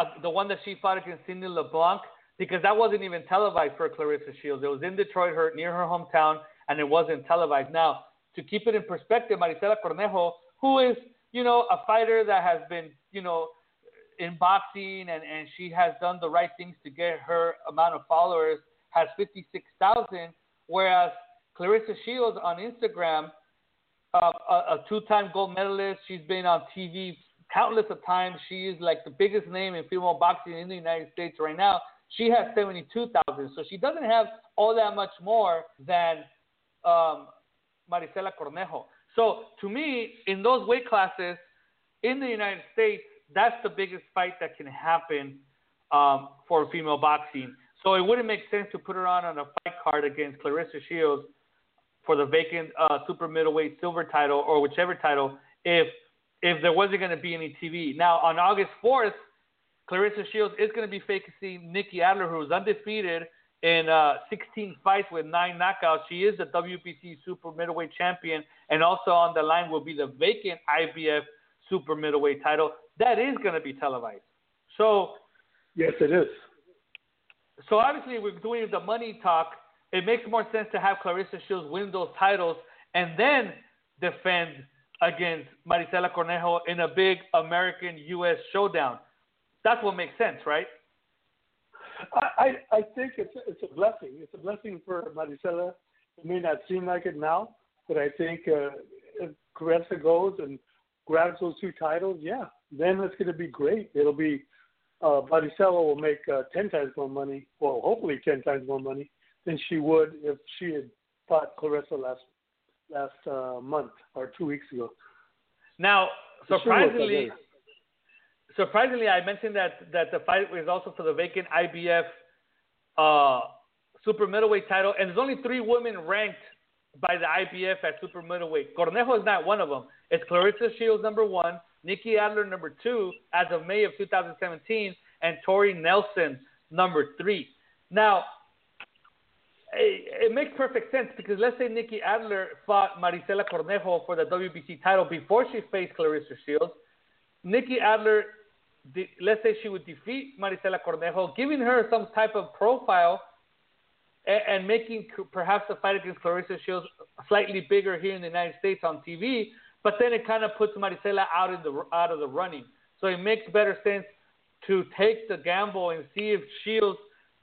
uh, the one that she fought against Sydney LeBlanc, because that wasn't even televised for Clarissa Shields. It was in Detroit, her, near her hometown, and it wasn't televised. Now, to keep it in perspective, Marisela Cornejo, who is, you know, a fighter that has been, you know, in boxing, and, and she has done the right things to get her amount of followers, has fifty-six thousand, whereas Clarissa Shields on Instagram, uh, a, a two-time gold medalist, she's been on T V countless of times. She is like the biggest name in female boxing in the United States right now. She has seventy-two thousand. So she doesn't have all that much more than um, Marisela Cornejo. So to me, in those weight classes in the United States, that's the biggest fight that can happen um, for female boxing. So it wouldn't make sense to put her on on a fight card against Clarissa Shields for the vacant uh, super middleweight silver title or whichever title if if there wasn't going to be any T V. Now, on August fourth, Clarissa Shields is going to be facing Nikki Adler, who is undefeated in uh, sixteen fights with nine knockouts. She is the W B C super middleweight champion, and also on the line will be the vacant I B F super middleweight title. That is going to be televised. So, yes, it is. So, obviously, we're doing the money talk. It makes more sense to have Clarissa Shields win those titles and then defend against Marisela Cornejo in a big American U S showdown. That's what makes sense, right? I, I think it's it's a blessing. It's a blessing for Marisela. It may not seem like it now, but I think uh, if Clarissa goes and grabs those two titles, yeah, then it's going to be great. It'll be uh, Marisela will make uh, ten times more money, well, hopefully ten times more money than she would if she had fought Clarissa last last uh, month or two weeks ago. Now, surprisingly, surprisingly, I mentioned that, that the fight was also for the vacant I B F uh, super middleweight title, and there's only three women ranked by the I B F at super middleweight. Cornejo is not one of them. It's Clarissa Shields, number one, Nikki Adler, number two, as of May of two thousand seventeen, and Tori Nelson, number three. Now, it makes perfect sense because let's say Nikki Adler fought Marisela Cornejo for the W B C title before she faced Clarissa Shields. Nikki Adler, let's say she would defeat Marisela Cornejo, giving her some type of profile and making perhaps the fight against Clarissa Shields slightly bigger here in the United States on T V, but then it kind of puts Marisela out, in the, out of the running. So it makes better sense to take the gamble and see if Shields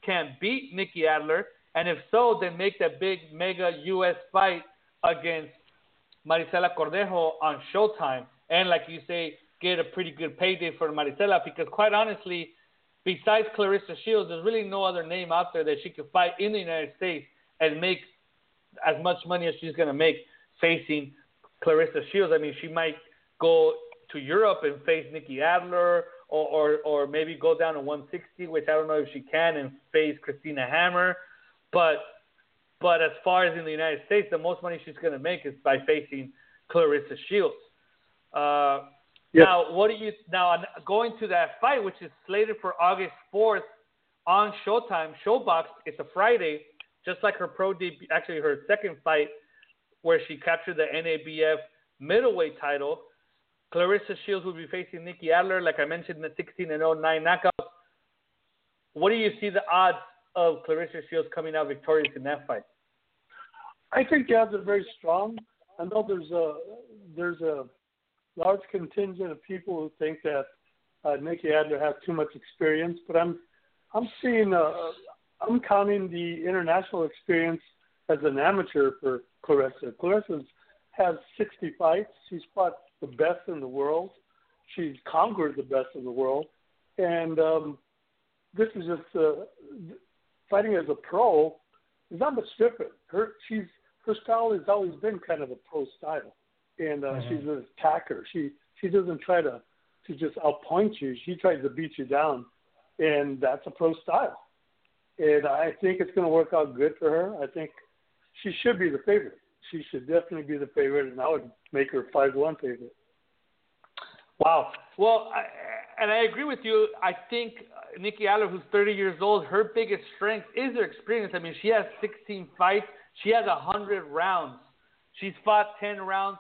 can beat Nikki Adler. And if so, then make that big mega U S fight against Marisela Cornejo on Showtime. And like you say, get a pretty good payday for Marisela, because quite honestly, besides Clarissa Shields, there's really no other name out there that she could fight in the United States and make as much money as she's going to make facing Clarissa Shields. I mean, she might go to Europe and face Nikki Adler, or, or, or maybe go down to one sixty, which I don't know if she can, and face Christina Hammer. But but as far as in the United States, the most money she's going to make is by facing Clarissa Shields. Uh, yep. Now, what do you now going to that fight, which is slated for August fourth on Showtime, Showbox? It's a Friday, just like her pro debut, actually her second fight, where she captured the N A B F middleweight title. Clarissa Shields will be facing Nikki Adler, like I mentioned, the sixteen and oh, nine knockouts. What do you see the odds of Clarissa Shields coming out victorious in that fight? I think the odds are very strong. I know there's a there's a large contingent of people who think that uh, Nikki Adler has too much experience, but I'm I'm seeing uh, I'm counting the international experience as an amateur for Clarissa. Clarissa has sixty fights. She's fought the best in the world. She's conquered the best in the world, and um, this is just uh, fighting as a pro is not much different. Her she's her style has always been kind of a pro style, and uh, mm-hmm. she's an attacker. She she doesn't try to to just outpoint you. She tries to beat you down, and that's a pro style. And I think it's going to work out good for her. I think she should be the favorite. She should definitely be the favorite, and I would make her five to one favorite. Wow. Well, I, and I agree with you. I think Nikki Adler, who's thirty years old, her biggest strength is her experience. I mean, she has sixteen fights. She has one hundred rounds. She's fought ten rounds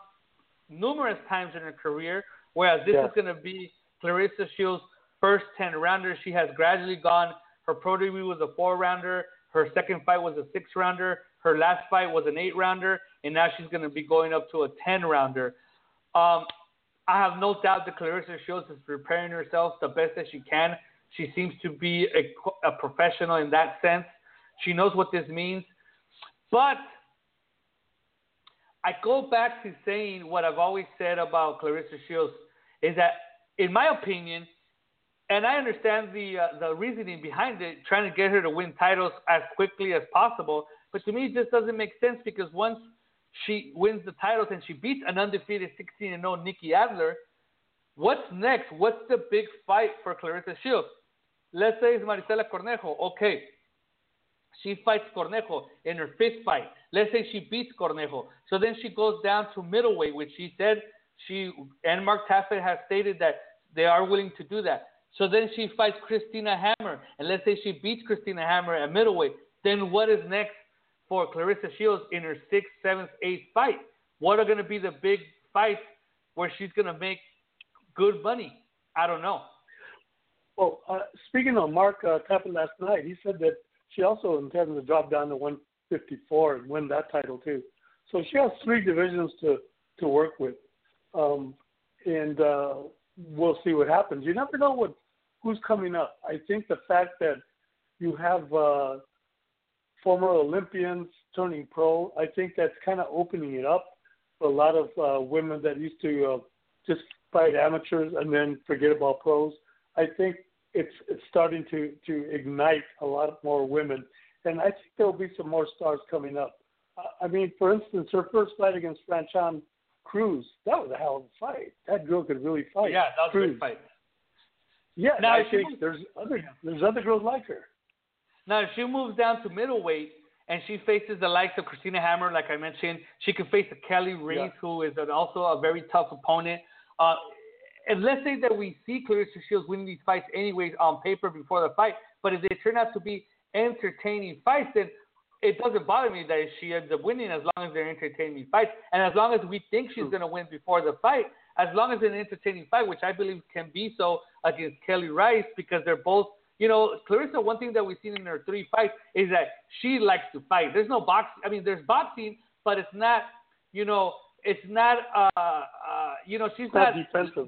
numerous times in her career, whereas this yeah. is going to be Clarissa Shields' first ten-rounder. She has gradually gone. Her pro debut was a four-rounder. Her second fight was a six-rounder. Her last fight was an eight-rounder, and now she's going to be going up to a ten-rounder. Um, I have no doubt that Clarissa Shields is preparing herself the best that she can. She seems to be a, a professional in that sense. She knows what this means. But I go back to saying what I've always said about Clarissa Shields is that, in my opinion, and I understand the uh, the reasoning behind it, trying to get her to win titles as quickly as possible, but to me, it just doesn't make sense, because once she wins the titles and she beats an undefeated sixteen and oh Nikki Adler, what's next? What's the big fight for Clarissa Shields? Let's say it's Marisela Cornejo. Okay, she fights Cornejo in her fifth fight. Let's say she beats Cornejo. So then she goes down to middleweight, which she said she and Mark Taffet has stated that they are willing to do that. So then she fights Christina Hammer, and let's say she beats Christina Hammer at middleweight. Then what is next for Clarissa Shields in her sixth, seventh, eighth fight? What are going to be the big fights where she's going to make good money? I don't know. Well, uh, speaking of Mark uh, Taffet last night, he said that she also intends to drop down to one fifty-four and win that title too. So she has three divisions to, to work with, um, and uh, we'll see what happens. You never know what who's coming up. I think the fact that you have uh, – former Olympians turning pro, I think that's kind of opening it up for a lot of uh, women that used to uh, just fight amateurs and then forget about pros. I think it's, it's starting to, to ignite a lot more women, and I think there'll be some more stars coming up. I mean, for instance, her first fight against Franchon Cruz, that was a hell of a fight. That girl could really fight. Yeah, that was Cruz. A good fight. Yeah, now, I think was- there's other there's other girls like her. Now, if she moves down to middleweight and she faces the likes of Christina Hammer, like I mentioned, she could face a Kelly Reese, yeah. who is an, also a very tough opponent. Uh, and let's say that we see Clarissa Shields winning these fights anyways on paper before the fight, but if they turn out to be entertaining fights, then it doesn't bother me that she ends up winning, as long as they're entertaining fights. And as long as we think she's going to win before the fight, as long as an entertaining fight, which I believe can be so against Kelly Reese, because they're both, you know, Clarissa, one thing that we've seen in her three fights is that she likes to fight. There's no boxing. I mean, there's boxing, but it's not, you know, it's not, uh, uh, you know, she's not, not defensive.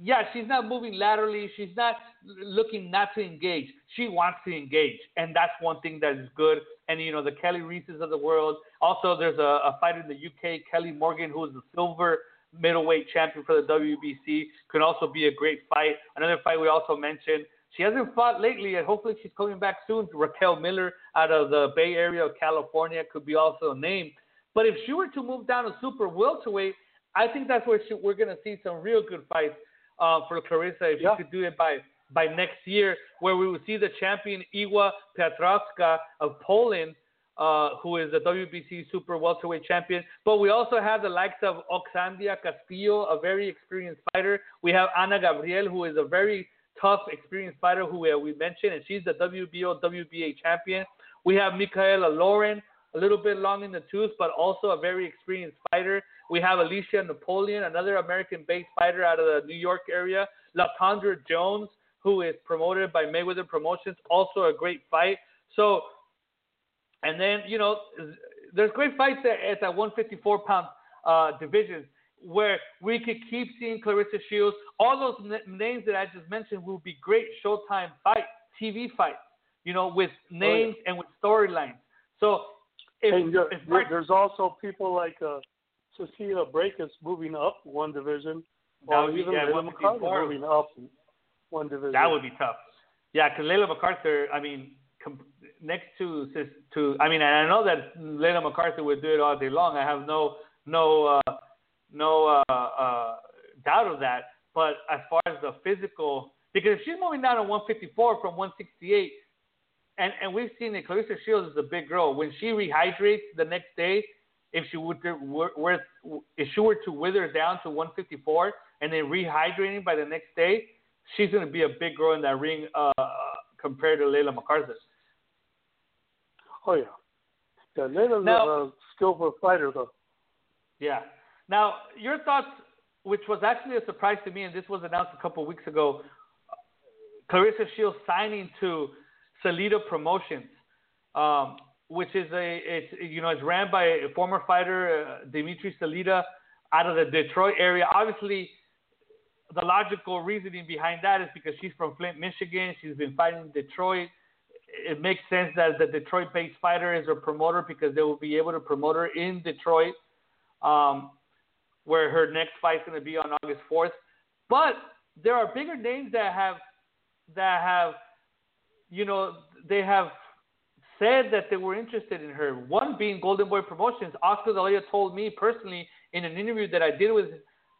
Yeah, she's not moving laterally. She's not looking not to engage. She wants to engage, and that's one thing that is good. And, you know, the Kelly Reeses of the world. Also, there's a, a fighter in the U K, Kelly Morgan, who is the silver middleweight champion for the W B C. Could also be a great fight. Another fight we also mentioned, she hasn't fought lately, and hopefully she's coming back soon. Raquel Miller out of the Bay Area of California could be also a name. But if she were to move down to super welterweight, I think that's where she, we're going to see some real good fights uh, for Clarissa if yeah. she could do it by, by next year, where we will see the champion Iwa Piotrowska of Poland, uh, who is the W B C super welterweight champion. But we also have the likes of Oxandia Castillo, a very experienced fighter. We have Ana Gabriel, who is a very tough, experienced fighter who uh, we mentioned, and she's the W B O, W B A champion. We have Micaela Lauren, a little bit long in the tooth, but also a very experienced fighter. We have Alicia Napoleon, another American-based fighter out of the New York area. LaTondra Jones, who is promoted by Mayweather Promotions, also a great fight. So, and then, you know, there's great fights at that one fifty-four pound uh, division, where we could keep seeing Clarissa Shields. All those n- names that I just mentioned will be great Showtime fights, T V fights, you know, with names oh, yeah. and with storylines. So if, and there, if Mark, there's also people like uh, Cecilia Brækhus moving up one division, or even yeah, Layla McCarter moving up one division. That would be tough. Yeah, because Layla McCarter, I mean, com- next to, to, I mean, and I know that Layla McCarter would do it all day long. I have no, no, uh, No uh, uh, doubt of that. But as far as the physical, because if she's moving down to one fifty-four from one sixty-eight, and, and we've seen that Clarissa Shields is a big girl. When she rehydrates the next day, if she would were, were, if she were to wither down to one fifty-four and then rehydrating by the next day, she's going to be a big girl in that ring uh, compared to Layla McCarter. Oh yeah, yeah Layla's now, a skillful fighter though. Yeah. Now, your thoughts, which was actually a surprise to me, and this was announced a couple of weeks ago, Clarissa Shields signing to Salida Promotions, um, which is a, it's, you know, it's ran by a former fighter, uh, Dimitri Salida, out of the Detroit area. Obviously, the logical reasoning behind that is because she's from Flint, Michigan. She's been fighting in Detroit. It makes sense that the Detroit-based fighter is her promoter because they will be able to promote her in Detroit. Um, where her next fight is going to be on August fourth. But there are bigger names that have, that have, you know, they have said that they were interested in her. One being Golden Boy Promotions. Oscar De La Hoya told me personally in an interview that I did with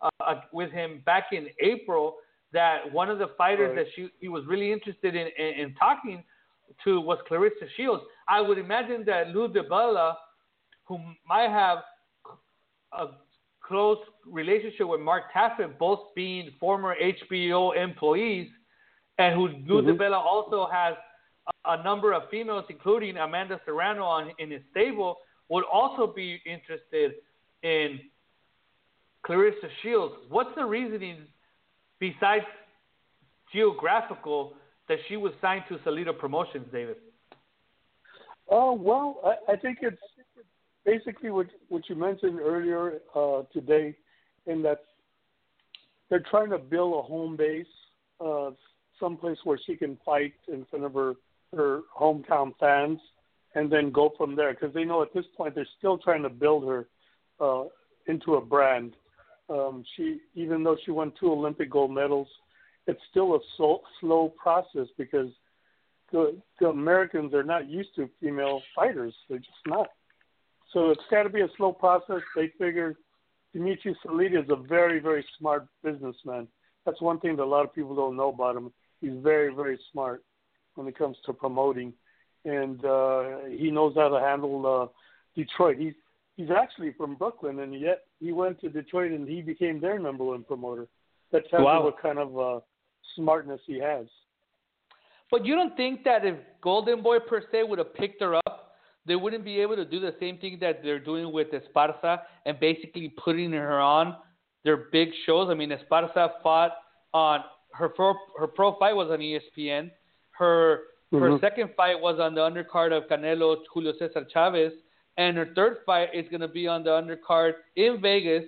uh, with him back in April that one of the fighters right. that she he was really interested in, in, in talking to was Clarissa Shields. I would imagine that Lou DiBella, who might have a close relationship with Mark Taffet, both being former H B O employees, and who Lou mm-hmm. DiBella also has a, a number of females, including Amanda Serrano on, in his stable, would also be interested in Clarissa Shields. What's the reasoning, besides geographical, that she was signed to Salida Promotions, David? Oh, well, I, I think it's basically what, what you mentioned earlier uh, today, in that they're trying to build a home base, uh, someplace where she can fight in front of her, her hometown fans, and then go from there. Because they know at this point they're still trying to build her uh, into a brand. Um, she, even though she won two Olympic gold medals, it's still a so, slow process because the, the Americans are not used to female fighters. They're just not. So it's got to be a slow process. They figure Dimitri Salida is a very, very smart businessman. That's one thing that a lot of people don't know about him. He's very, very smart when it comes to promoting. And uh, he knows how to handle uh, Detroit. He's, he's actually from Brooklyn, and yet he went to Detroit, and he became their number one promoter. That tells wow. you what kind of uh, smartness he has. But you don't think that if Golden Boy, per se, would have picked her up, they wouldn't be able to do the same thing that they're doing with Esparza and basically putting her on their big shows? I mean, Esparza fought on her pro, her pro fight was on E S P N. Her mm-hmm. her second fight was on the undercard of Canelo Julio Cesar Chavez, and her third fight is going to be on the undercard in Vegas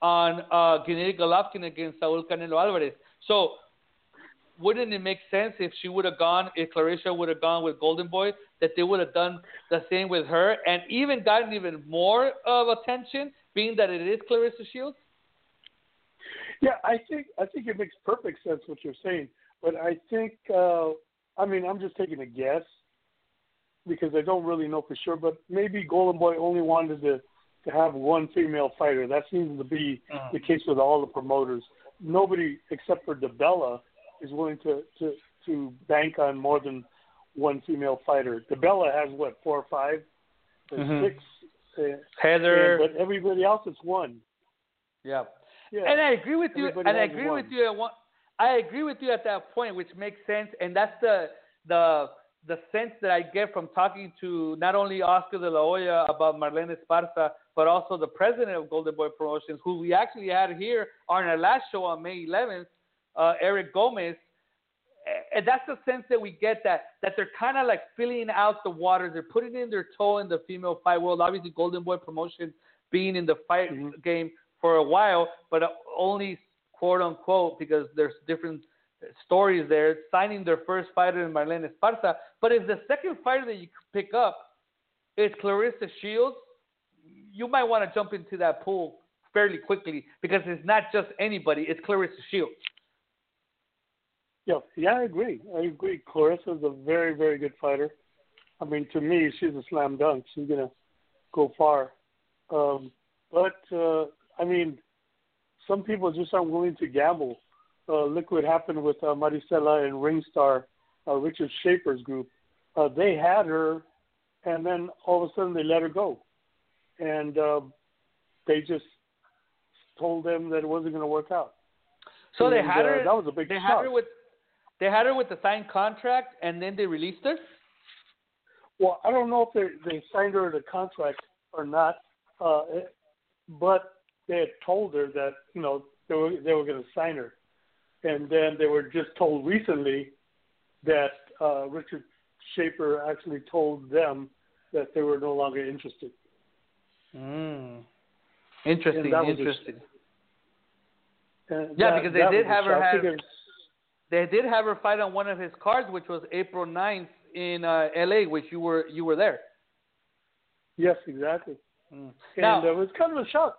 on uh, Gennady Golovkin against Saul Canelo Alvarez. So wouldn't it make sense if she would have gone, if Clarissa would have gone with Golden Boy, that they would have done the same with her and even gotten even more of attention, being that it is Clarissa Shields? Yeah, I think I think it makes perfect sense what you're saying, but I think uh, I mean I'm just taking a guess because I don't really know for sure. But maybe Golden Boy only wanted to, to have one female fighter. That seems to be uh-huh. the case with all the promoters. Nobody except for DiBella is willing to, to, to bank on more than one female fighter. DiBella has what four or five, or mm-hmm. six. Uh, Heather, and, but everybody else is one. Yeah. Yeah. And I agree with you. Everybody and I agree one. with you. At one, I agree with you at that point, which makes sense. And that's the the the sense that I get from talking to not only Oscar De La Hoya about Marlene Esparza, but also the president of Golden Boy Promotions, who we actually had here on our last show on May eleventh, uh, Eric Gomez. And that's the sense that we get that that they're kind of like filling out the waters. They're putting in their toe in the female fight world. Obviously, Golden Boy Promotions being in the fight mm-hmm. game for a while, but only quote unquote, because there's different stories there, signing their first fighter in Marlene Esparza. But if the second fighter that you pick up is Clarissa Shields, you might want to jump into that pool fairly quickly because it's not just anybody, it's Clarissa Shields. Yeah, yeah, I agree. I agree. Clarissa's a very, very good fighter. I mean, to me, she's a slam dunk. She's going to go far. Um, but, uh, I mean, some people just aren't willing to gamble. Uh, look what happened with uh, Marisela and Ringstar, uh, Richard Schaefer's group. Uh, they had her, and then all of a sudden they let her go. And uh, they just told them that it wasn't going to work out. So and, they had uh, her. That was a big they shock. Had her with, they had her with the signed contract, and then they released her? Well, I don't know if they, they signed her to contract or not, uh, but they had told her that, you know, they were, they were going to sign her. And then they were just told recently that uh, Richard Schaefer actually told them that they were no longer interested. Mm. Interesting, interesting. A, yeah, that, because they did have her have, they did have her fight on one of his cards, which was April ninth in uh, L A, which you were you were there. Yes, exactly. Mm. And now, it was kind of a shock.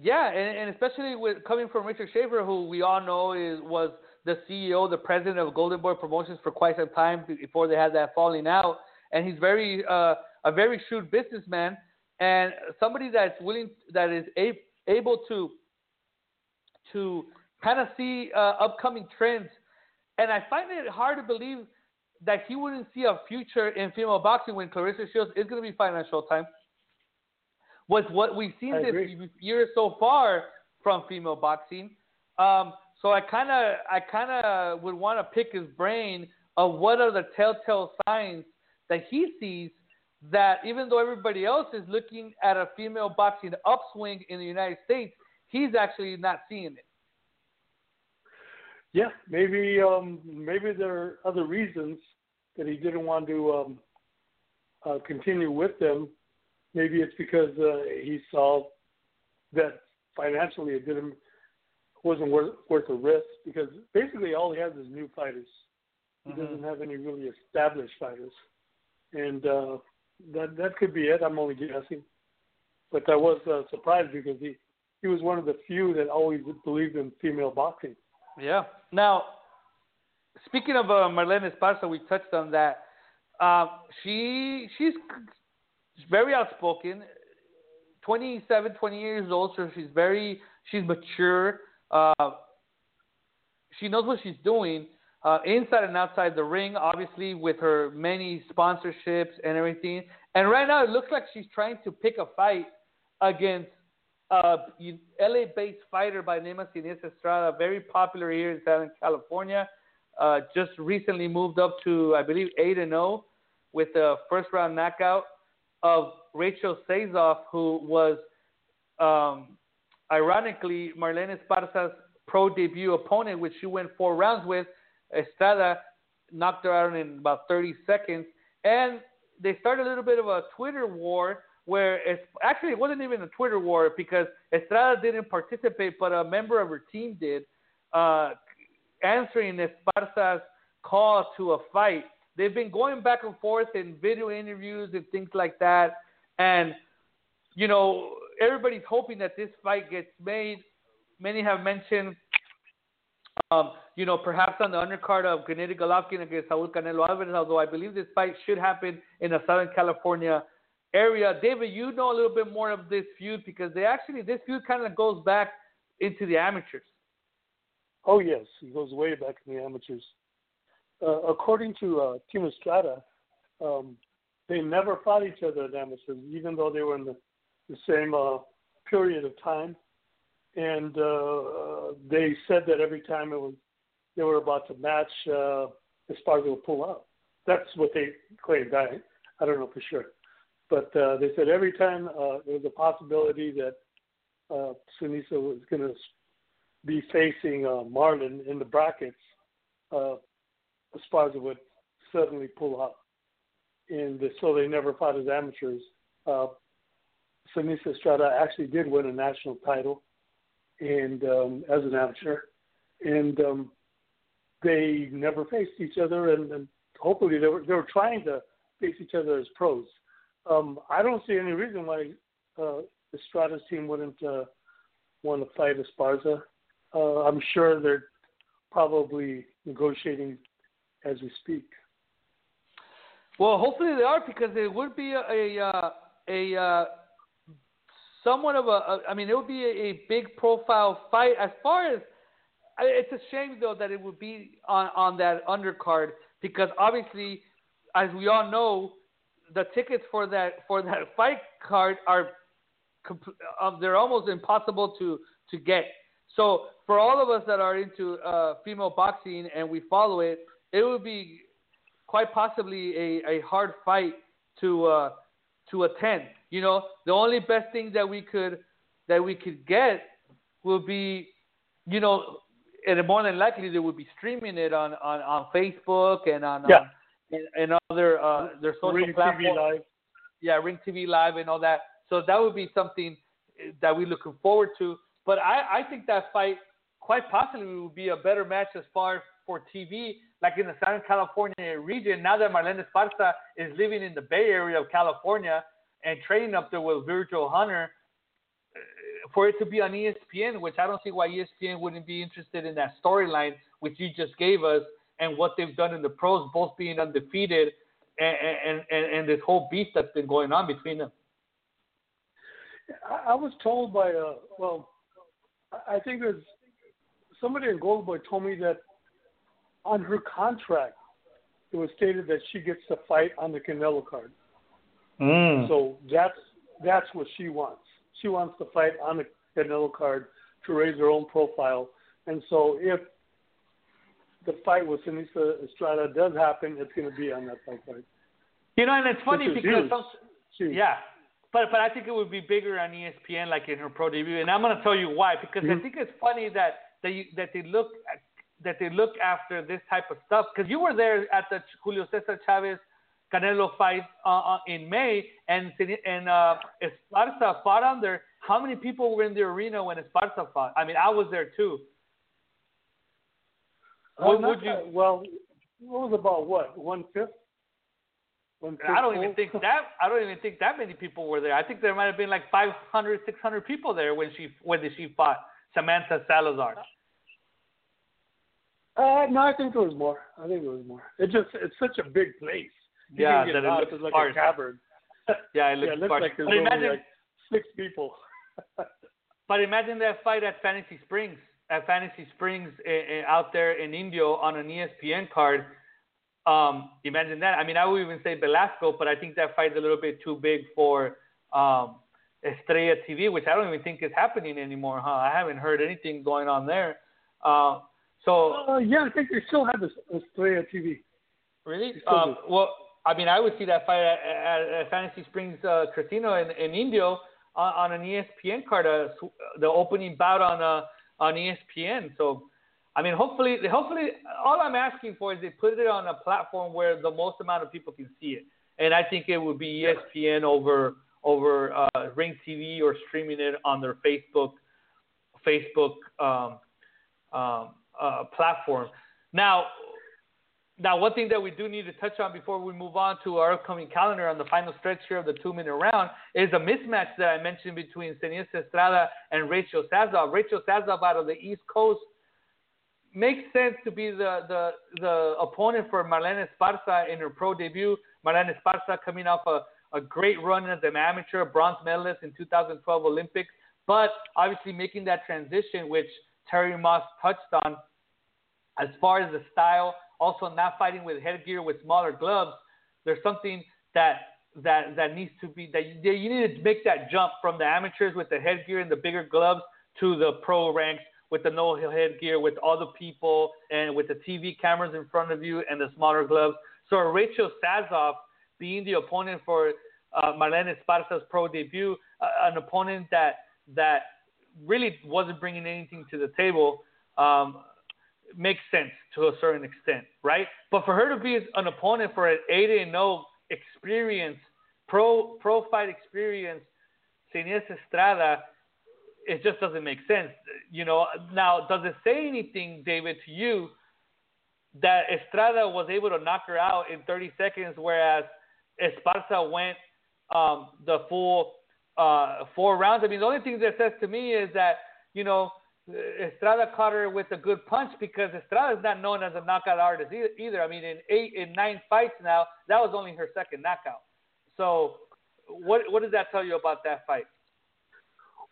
Yeah, and, and especially with coming from Richard Schaefer, who we all know is was the C E O, the president of Golden Boy Promotions for quite some time before they had that falling out, and he's very uh, a very shrewd businessman and somebody that's willing that is a, able to to kind of see uh, upcoming trends, and I find it hard to believe that he wouldn't see a future in female boxing when Clarissa Shields is going to be fighting on Showtime. Was what we've seen I this agree. year so far from female boxing. Um, so I kind of I kind of would want to pick his brain of what are the telltale signs that he sees that even though everybody else is looking at a female boxing upswing in the United States, he's actually not seeing it. Yeah, maybe um, maybe there are other reasons that he didn't want to um, uh, continue with them. Maybe it's because uh, he saw that financially it didn't wasn't worth worth the risk because basically all he has is new fighters. He mm-hmm. doesn't have any really established fighters, and uh, that that could be it. I'm only guessing, but I was uh, surprised because he, he was one of the few that always believed in female boxing. Yeah. Now, speaking of uh, Marlene Esparza, we touched on that. Uh, she she's. very outspoken, twenty-seven, twenty years old, so she's very, she's mature. Uh, she knows what she's doing uh, inside and outside the ring, obviously, with her many sponsorships and everything. And right now, it looks like she's trying to pick a fight against a L A-based fighter by the name of Seniesa Estrada, very popular here in Southern California. Uh, just recently moved up to, I believe, eight and oh with a first-round knockout of Rachel Sazov, who was, um, ironically, Marlene Esparza's pro debut opponent, which she went four rounds with. Estrada knocked her out in about thirty seconds. And they started a little bit of a Twitter war where it's, actually it wasn't even a Twitter war because Estrada didn't participate, but a member of her team did. uh, answering Esparza's call to a fight. They've been going back and forth in video interviews and things like that. And, you know, everybody's hoping that this fight gets made. Many have mentioned, um, you know, perhaps on the undercard of Gennady Golovkin against Saul Canelo Alvarez, although I believe this fight should happen in the Southern California area. David, you know a little bit more of this feud because they actually, this feud kind of goes back into the amateurs. Oh, yes. It goes way back in the amateurs. Uh, according to uh, Team Estrada, um, they never fought each other at amateurs, even though they were in the, the same uh, period of time. And uh, they said that every time it was they were about to match, uh, Esparza would pull out. That's what they claimed. I, I don't know for sure. But uh, they said every time uh, there was a possibility that uh, Seniesa was going to be facing uh, Marlon in the brackets, uh, Esparza would suddenly pull out. And so they never fought as amateurs. Uh, Seniesa Estrada actually did win a national title and um, as an amateur. And um, they never faced each other. And, and hopefully they were, they were trying to face each other as pros. Um, I don't see any reason why uh, Estrada's team wouldn't uh, want to fight Esparza. Uh, I'm sure they're probably negotiating as we speak. Well, hopefully they are because it would be a a, a, a somewhat of a, a – I mean, it would be a, a big-profile fight. As far as – it's a shame, though, that it would be on, on that undercard because obviously, as we all know, the tickets for that for that fight card are um, they're almost impossible to, to get. So for all of us that are into uh, female boxing and we follow it, it would be quite possibly a, a hard fight to uh, to attend. You know, the only best thing that we could that we could get would be, you know, and more than likely they would be streaming it on, on, on Facebook and on. Yeah. on And, and other uh, their social Ring platforms. T V Live. Yeah, Ring T V Live and all that. So that would be something that we're looking forward to. But I, I think that fight quite possibly would be a better match as far for T V, like in the Southern California region. Now that Marlene Esparza is living in the Bay Area of California and training up there with Virgil Hunter, for it to be on E S P N, which I don't see why E S P N wouldn't be interested in that storyline, which you just gave us, and what they've done in the pros, both being undefeated, and, and, and, and this whole beef that's been going on between them. I, I was told by, uh, well, I think there's somebody in Goldberg told me that on her contract, it was stated that she gets to fight on the Canelo card. Mm. So that's that's what she wants. She wants to fight on the Canelo card to raise her own profile. And so if the fight with Seniesa Estrada does happen, it's going to be on that fight card. You know, and it's funny it's because some, yeah, but but I think it would be bigger on E S P N, like in her pro debut, and I'm going to tell you why because mm-hmm. I think it's funny that they that they look at, that they look after this type of stuff because you were there at the Julio Cesar Chavez Canelo fight uh, in May, and and uh, Esparza fought under. How many people were in the arena when Esparza fought? I mean, I was there too. What would you? That, well, it was about what one fifth. One fifth I don't even think that. I don't even think that many people were there. I think there might have been like five hundred, six hundred people there when she when she fought Samantha Salazar. Uh, no, I think it was more. I think it was more. It just it's such a big place. You yeah, that it looks like sparse. A cavern. Yeah, it looks, yeah, it looks like there's only imagine, like six people. But imagine that fight at Fantasy Springs. At Fantasy Springs uh, out there in Indio on an E S P N card. Um, imagine that. I mean, I would even say Belasco, but I think that fight's a little bit too big for um, Estrella T V, which I don't even think is happening anymore, huh? I haven't heard anything going on there. Uh, so uh, yeah, I think they still have Estrella T V. Really? Um, well, I mean, I would see that fight at, at, at Fantasy Springs uh, Casino in, in Indio on, on an E S P N card, uh, the opening bout on a – on E S P N. So, I mean, hopefully, hopefully, all I'm asking for is they put it on a platform where the most amount of people can see it. And I think it would be E S P N over over uh, Ring T V or streaming it on their Facebook Facebook um, um, uh, platform. Now, now, one thing that we do need to touch on before we move on to our upcoming calendar on the final stretch here of the two-minute round is a mismatch that I mentioned between Seniesa Estrada and Rachel Sazov. Rachel Sazov out of the East Coast makes sense to be the, the, the opponent for Marlene Esparza in her pro debut. Marlene Esparza coming off a, a great run as an amateur, bronze medalist in two thousand twelve Olympics, but obviously making that transition, which Terry Moss touched on, as far as the style, also not fighting with headgear, with smaller gloves. There's something that that that needs to be, that you, you need to make that jump from the amateurs with the headgear and the bigger gloves to the pro ranks with the no headgear, with all the people, and with the T V cameras in front of you and the smaller gloves. So Rachel Sazov being the opponent for uh, Marlene Esparza's pro debut, uh, an opponent that that really wasn't bringing anything to the table, um, makes sense to a certain extent, right? But for her to be an opponent for an eight and oh experience, pro pro fight experience, Seniesa Estrada, it just doesn't make sense. You know, now, does it say anything, David, to you that Estrada was able to knock her out in thirty seconds, whereas Esparza went um, the full uh, four rounds? I mean, the only thing that says to me is that, you know, Estrada caught her with a good punch, because Estrada is not known as a knockout artist either. I mean, in eight and nine fights now, that was only her second knockout. So what what does that tell you about that fight?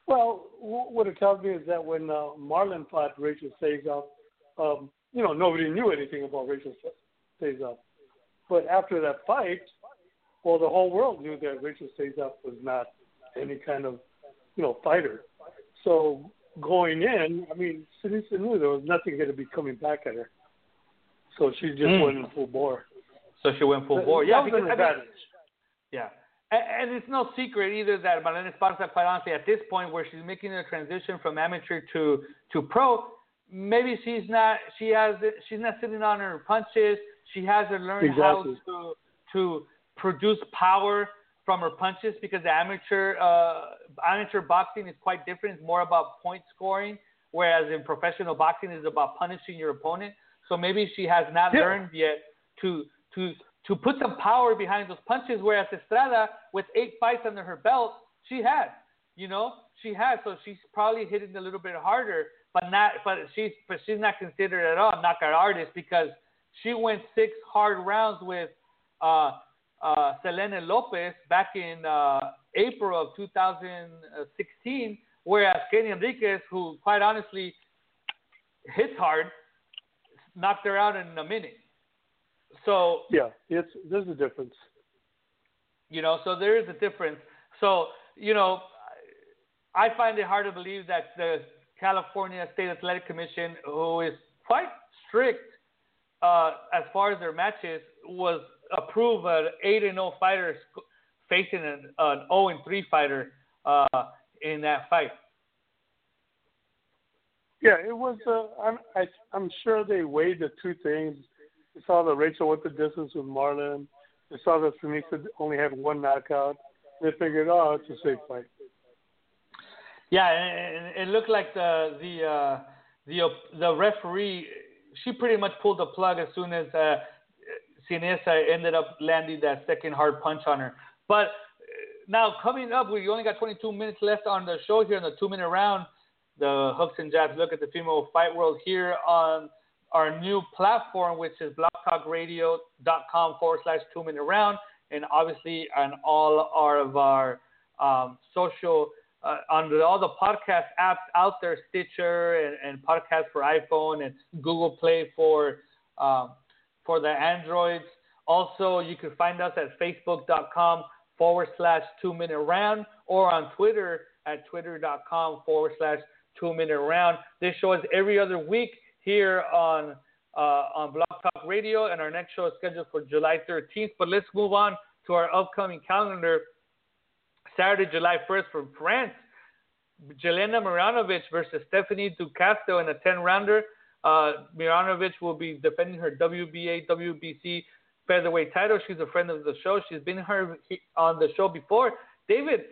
Well, what it tells me is that when uh, Marlon fought Rachel Sazov, um, you know, nobody knew anything about Rachel Sazov. But after that fight, well, the whole world knew that Rachel Sazov was not any kind of, you know, fighter. So going in, I mean, Seniesa knew there was nothing going to be coming back at her. So she just mm. went in full bore. So she went full bore. Yeah, because, I mean, yeah. And, and it's no secret either that Marlene Esparza, quite honestly, at this point where she's making a transition from amateur to, to pro, maybe she's not she has she's not sitting on her punches. She hasn't learned exactly. how to to produce power from her punches, because the amateur uh, amateur boxing is quite different. It's more about point scoring, whereas in professional boxing it's about punishing your opponent. So maybe she has not yeah. learned yet to to to put some power behind those punches, whereas Estrada, with eight fights under her belt, she has. You know, she has. So she's probably hitting a little bit harder, but not. But she's but she's not considered at all a knockout artist, because she went six hard rounds with. Uh, Uh, Selena Lopez back in uh, April of two thousand sixteen, whereas Kenia Enriquez, who quite honestly hits hard, knocked her out in a minute. So yeah, it's there's a difference. You know, so there is a difference. So you know, I find it hard to believe that the California State Athletic Commission, who is quite strict uh, as far as their matches, was. Approve an eight and oh fighter facing an, an oh and three fighter uh, in that fight. Yeah, it was. Uh, I'm, I, I'm sure they weighed the two things. They saw that Rachel went the distance with Marlon. They saw that Seniesa only had one knockout. They figured, oh, it's a safe fight. Yeah, and, and it looked like the the uh, the the referee. She pretty much pulled the plug as soon as. Uh, Seniesa ended up landing that second hard punch on her. But now coming up, we only got twenty-two minutes left on the show here in the two-minute round. The Hooks and Jabs look at the female fight world here on our new platform, which is blocktalkradio.com forward slash two-minute round. And obviously on all our, of our um, social, uh, on the, all the podcast apps out there, Stitcher and, and podcast for iPhone and Google Play for um, – for the Androids. Also, you can find us at facebook.com forward slash two minute round or on Twitter at twitter.com forward slash two minute round. This show is every other week here on, uh, on Block Talk Radio, and our next show is scheduled for July thirteenth. But let's move on to our upcoming calendar. Saturday, July first from France, Jelena Marjanovic versus Stephanie Ducasto in a ten rounder. Uh, Marjanovic will be defending her W B A, W B C featherweight title. She's a friend of the show. She's been her, he, on the show before. David,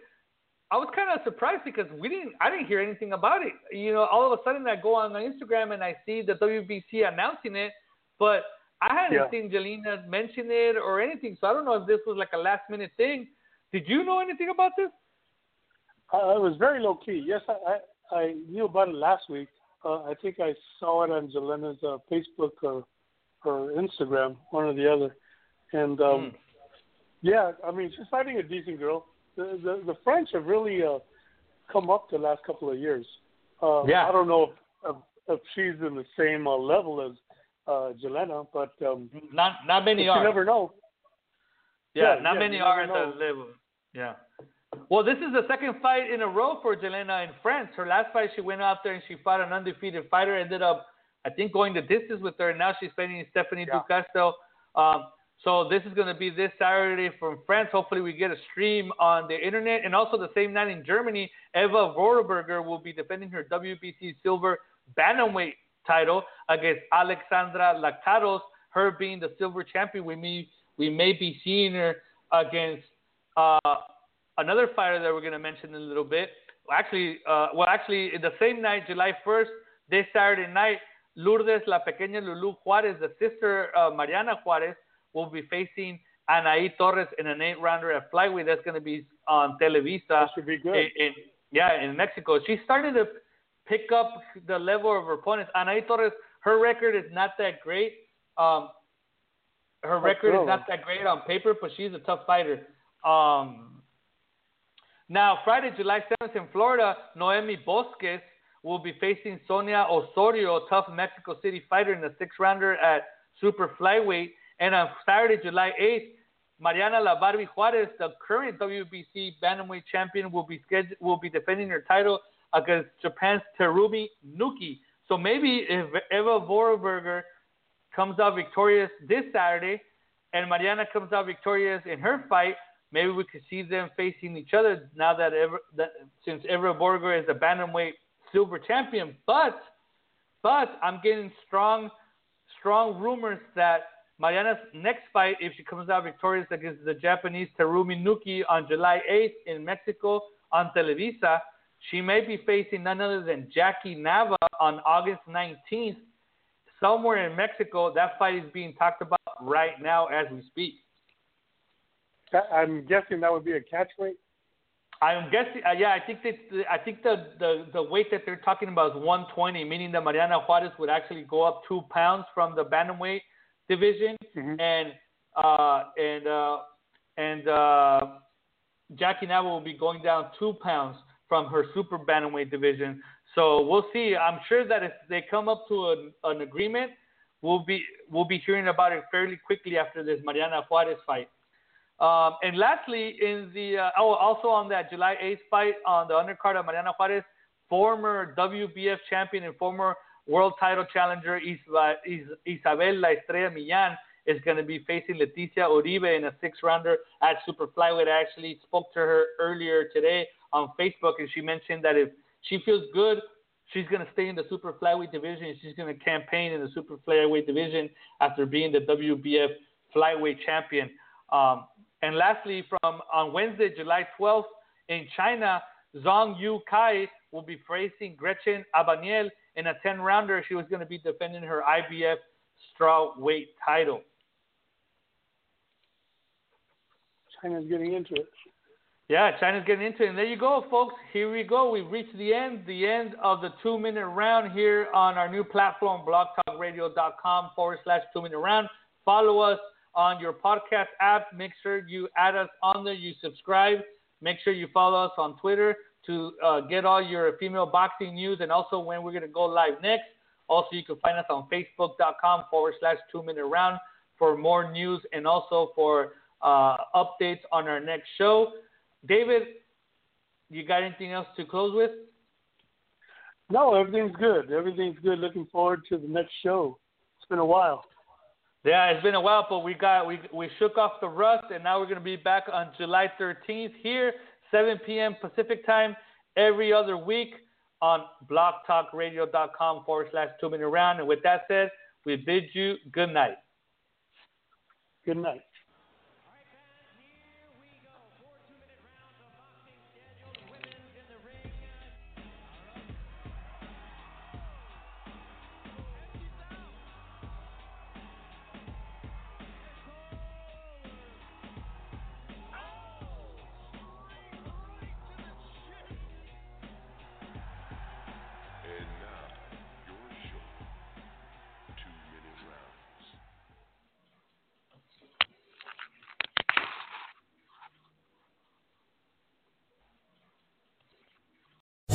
I was kind of surprised because we didn't, I didn't hear anything about it. You know, all of a sudden I go on Instagram and I see the W B C announcing it, but I hadn't yeah. seen Jelena mention it or anything. So I don't know if this was like a last minute thing. Did you know anything about this? Uh, I was very low key. Yes, I, I, I knew about it last week. Uh, I think I saw it on Jelena's uh, Facebook or, or Instagram, one or the other. And um, mm. yeah, I mean, she's fighting a decent girl. The, the, the French have really uh, come up the last couple of years. Uh, yeah. I don't know if, if, if she's in the same uh, level as uh, Jelena, but um, not not many are. You never know. Yeah, yeah not yeah, many are at that level. Yeah. Well, this is the second fight in a row for Jelena in France. Her last fight, she went out there and she fought an undefeated fighter. Ended up, I think, going the distance with her. And now she's fighting Stephanie yeah. Ducastel. Um, So this is going to be this Saturday from France. Hopefully we get a stream on the internet. And also the same night in Germany, Eva Vorderberger will be defending her W B C silver bantamweight title against Alexandra Lakatos, her being the silver champion. We may, we may be seeing her against uh, another fighter that we're going to mention in a little bit. Actually, uh, well, actually, the same night, July first, this Saturday night, Lourdes La Pequeña Lulu Juarez, the sister uh, Mariana Juarez, will be facing Anaí Torres in an eight-rounder at flyweight. That's going to be on Televisa. That should be good. In, in, yeah, in Mexico. She's starting to pick up the level of her opponents. Anaí Torres, her record is not that great. Um, her That's record true. is not that great on paper, but she's a tough fighter. Um, now, Friday, July seventh in Florida, Noemi Bosques will be facing Sonia Osorio, a tough Mexico City fighter, in a six-rounder at super flyweight. And on Saturday, July eighth, Mariana La Barbie Juarez, the current W B C bantamweight champion, will be scheduled, will be defending her title against Japan's Terumi Nuki. So maybe if Eva Vorderberger comes out victorious this Saturday and Mariana comes out victorious in her fight, maybe we could see them facing each other now that, Eva, that since Eva Vorderberger is the bantamweight silver champion. But, but I'm getting strong, strong rumors that Mariana's next fight, if she comes out victorious against the Japanese Terumi Nuki on July eighth in Mexico on Televisa, she may be facing none other than Jackie Nava on August nineteenth, somewhere in Mexico. That fight is being talked about right now as we speak. I'm guessing that would be a catchweight. I'm guessing, uh, yeah, I think that I think the, the the weight that they're talking about is one twenty, meaning that Mariana Juarez would actually go up two pounds from the bantamweight division, mm-hmm. and uh, and uh, and uh, Jackie Nava will be going down two pounds from her super bantamweight division. So we'll see. I'm sure that if they come up to an, an agreement, we'll be we'll be hearing about it fairly quickly after this Mariana Juarez fight. Um, and lastly, in the uh, oh, also on that July eighth fight on the undercard of Mariana Juarez, former W B F champion and former world title challenger Isla, Is, Isabel La Estrella Millan is going to be facing Leticia Uribe in a six-rounder at super flyweight. I actually spoke to her earlier today on Facebook, and she mentioned that if she feels good, she's going to stay in the super flyweight division, and she's going to campaign in the super flyweight division after being the W B F flyweight champion. Um, and lastly, from on Wednesday, July twelfth, in China, Zhang Yu Kai will be facing Gretchen Abaniel in a ten-rounder. She was going to be defending her I B F strawweight title. China's getting into it. Yeah, China's getting into it. And there you go, folks. Here we go. We've reached the end, the end of the two-minute round here on our new platform, blocktalkradio.com forward slash two-minute round. Follow us on your podcast app. Make sure you add us on there. You subscribe. Make sure you follow us on Twitter to uh, get all your female boxing news and also when we're going to go live next. Also, you can find us on Facebook.com forward slash two-minute round for more news and also for uh, updates on our next show. David, you got anything else to close with? No, everything's good. Everything's good. Looking forward to the next show. It's been a while. Yeah, it's been a while, but we got we we shook off the rust, and now we're going to be back on July thirteenth here, seven p.m. Pacific time, every other week on blocktalkradio.com forward slash two-minute round. And with that said, we bid you good night. Good night. All right, guys, here we go. Four two-minute rounds of boxing scheduled.